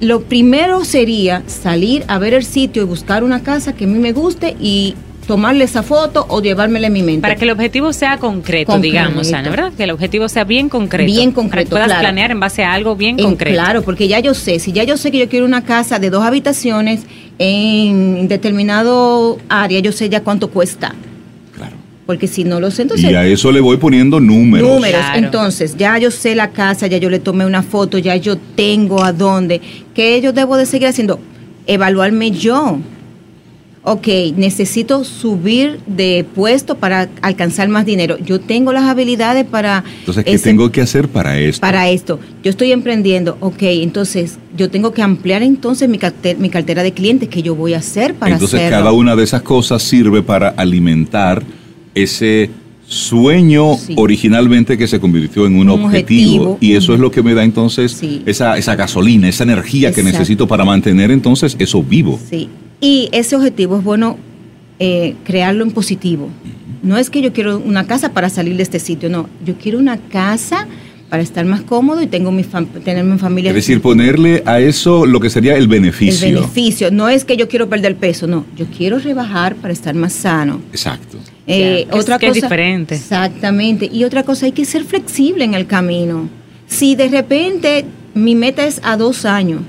lo primero sería salir a ver el sitio y buscar una casa que a mí me guste y tomarle esa foto o llevármela en mi mente. Para que el objetivo sea concreto, concreto. digamos, Ana, ¿verdad? Que el objetivo sea bien concreto. Bien concreto, para que puedas claro. planear en base a algo bien en, concreto. Claro, porque ya yo sé, si ya yo sé que yo quiero una casa de dos habitaciones en determinado área, yo sé ya cuánto cuesta. Porque si no lo sé, entonces... Y a eso le voy poniendo números. Números, claro. Entonces, ya yo sé la casa, ya yo le tomé una foto, ya yo tengo a dónde. ¿Qué yo debo de seguir haciendo? Evaluarme yo. Ok, necesito subir de puesto para alcanzar más dinero. Yo tengo las habilidades para... Entonces, ¿qué ese, tengo que hacer para esto? Para esto. Yo estoy emprendiendo. Ok, entonces, yo tengo que ampliar entonces mi cartera, mi cartera de clientes que yo voy a hacer para entonces, hacerlo. Entonces, cada una de esas cosas sirve para alimentar... ese sueño sí. originalmente que se convirtió en un, un objetivo, objetivo, y eso es lo que me da entonces sí. esa, esa gasolina, esa energía Exacto. que necesito para mantener entonces eso vivo. Sí, y ese objetivo es bueno eh, crearlo en positivo. Uh-huh. No es que yo quiero una casa para salir de este sitio, no, yo quiero una casa para estar más cómodo y tengo mi fam- tener mi familia. Es decir, ponerle a eso lo que sería el beneficio. El beneficio. No es que yo quiero perder peso, no. Yo quiero rebajar para estar más sano. Exacto. Eh, yeah. Otra es que cosa, es diferente. Exactamente. Y otra cosa, hay que ser flexible en el camino. Si de repente mi meta es a dos años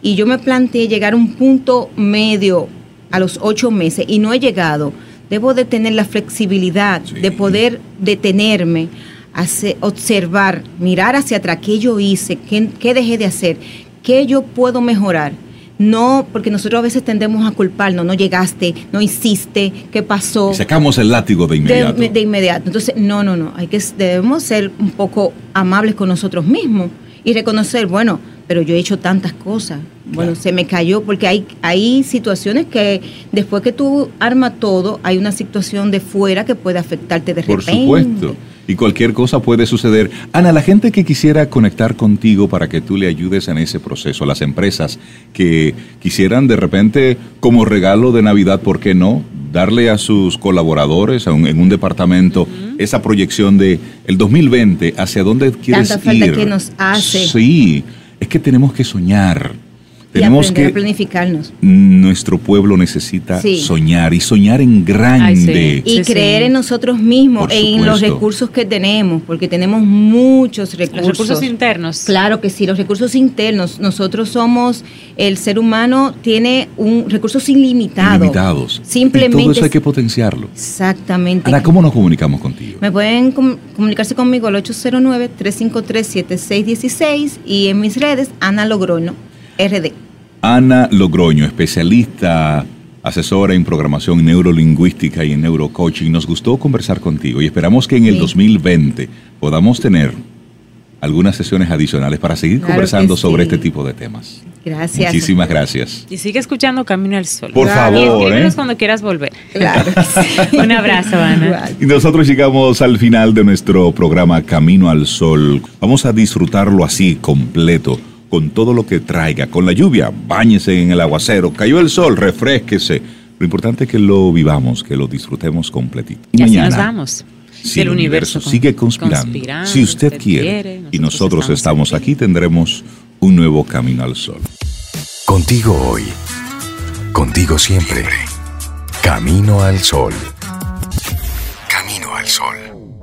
y yo me planteé llegar a un punto medio a los ocho meses y no he llegado, debo de tener la flexibilidad, sí, de poder detenerme, hacer, observar, mirar hacia atrás, qué yo hice, qué, qué dejé de hacer, qué yo puedo mejorar. No, porque nosotros a veces tendemos a culparnos, no llegaste, no hiciste, ¿qué pasó? Y sacamos el látigo de inmediato. De, de inmediato. Entonces, no, no, no, hay que, debemos ser un poco amables con nosotros mismos y reconocer, bueno, pero yo he hecho tantas cosas, bueno, claro, se me cayó, porque hay, hay situaciones que después que tú armas todo, hay una situación de fuera que puede afectarte de repente. Por supuesto. Y cualquier cosa puede suceder. Ana, la gente que quisiera conectar contigo para que tú le ayudes en ese proceso, las empresas que quisieran de repente, como regalo de Navidad, ¿por qué no?, darle a sus colaboradores, a un, en un departamento, uh-huh, esa proyección de el dos mil veinte, ¿hacia dónde quieres ir? Tanta falta que nos hace. Sí, es que tenemos que soñar. Y tenemos que a planificarnos. Nuestro pueblo necesita, sí, soñar, y soñar en grande. Ay, sí. Y sí, creer, sí, en nosotros mismos, en los recursos que tenemos, porque tenemos muchos recursos. Los recursos internos. Claro que sí, los recursos internos. Nosotros somos, el ser humano tiene un recursos ilimitados. Ilimitados. Simplemente. Y todo eso hay que potenciarlo. Exactamente. Ana, ¿cómo nos comunicamos contigo? Me pueden com- comunicarse conmigo al ocho cero nueve, tres cinco tres, siete seis uno seis y en mis redes, Ana Logroño, R D. Ana Logroño, especialista, asesora en programación neurolingüística y en neurocoaching. Nos gustó conversar contigo y esperamos que en el, sí, dos mil veinte podamos tener algunas sesiones adicionales para seguir, claro, conversando, sí, sobre este tipo de temas. Gracias. Muchísimas gracias. Y sigue escuchando Camino al Sol. Por, claro, favor. Y escríbenos, ¿eh?, cuando quieras volver. Claro. Sí. Un abrazo, Ana. Y nosotros llegamos al final de nuestro programa Camino al Sol. Vamos a disfrutarlo así, completo, con todo lo que traiga, con la lluvia, báñese en el aguacero, cayó el sol, refrésquese. Lo importante es que lo vivamos, que lo disfrutemos completito. Y, y mañana, así nos vamos. Si el, el universo, universo con, sigue conspirando, conspirando, si usted, usted quiere, quiere, nosotros y nosotros estamos, estamos aquí, tendremos un nuevo Camino al Sol. Contigo hoy, contigo siempre. Camino al Sol. Camino al Sol.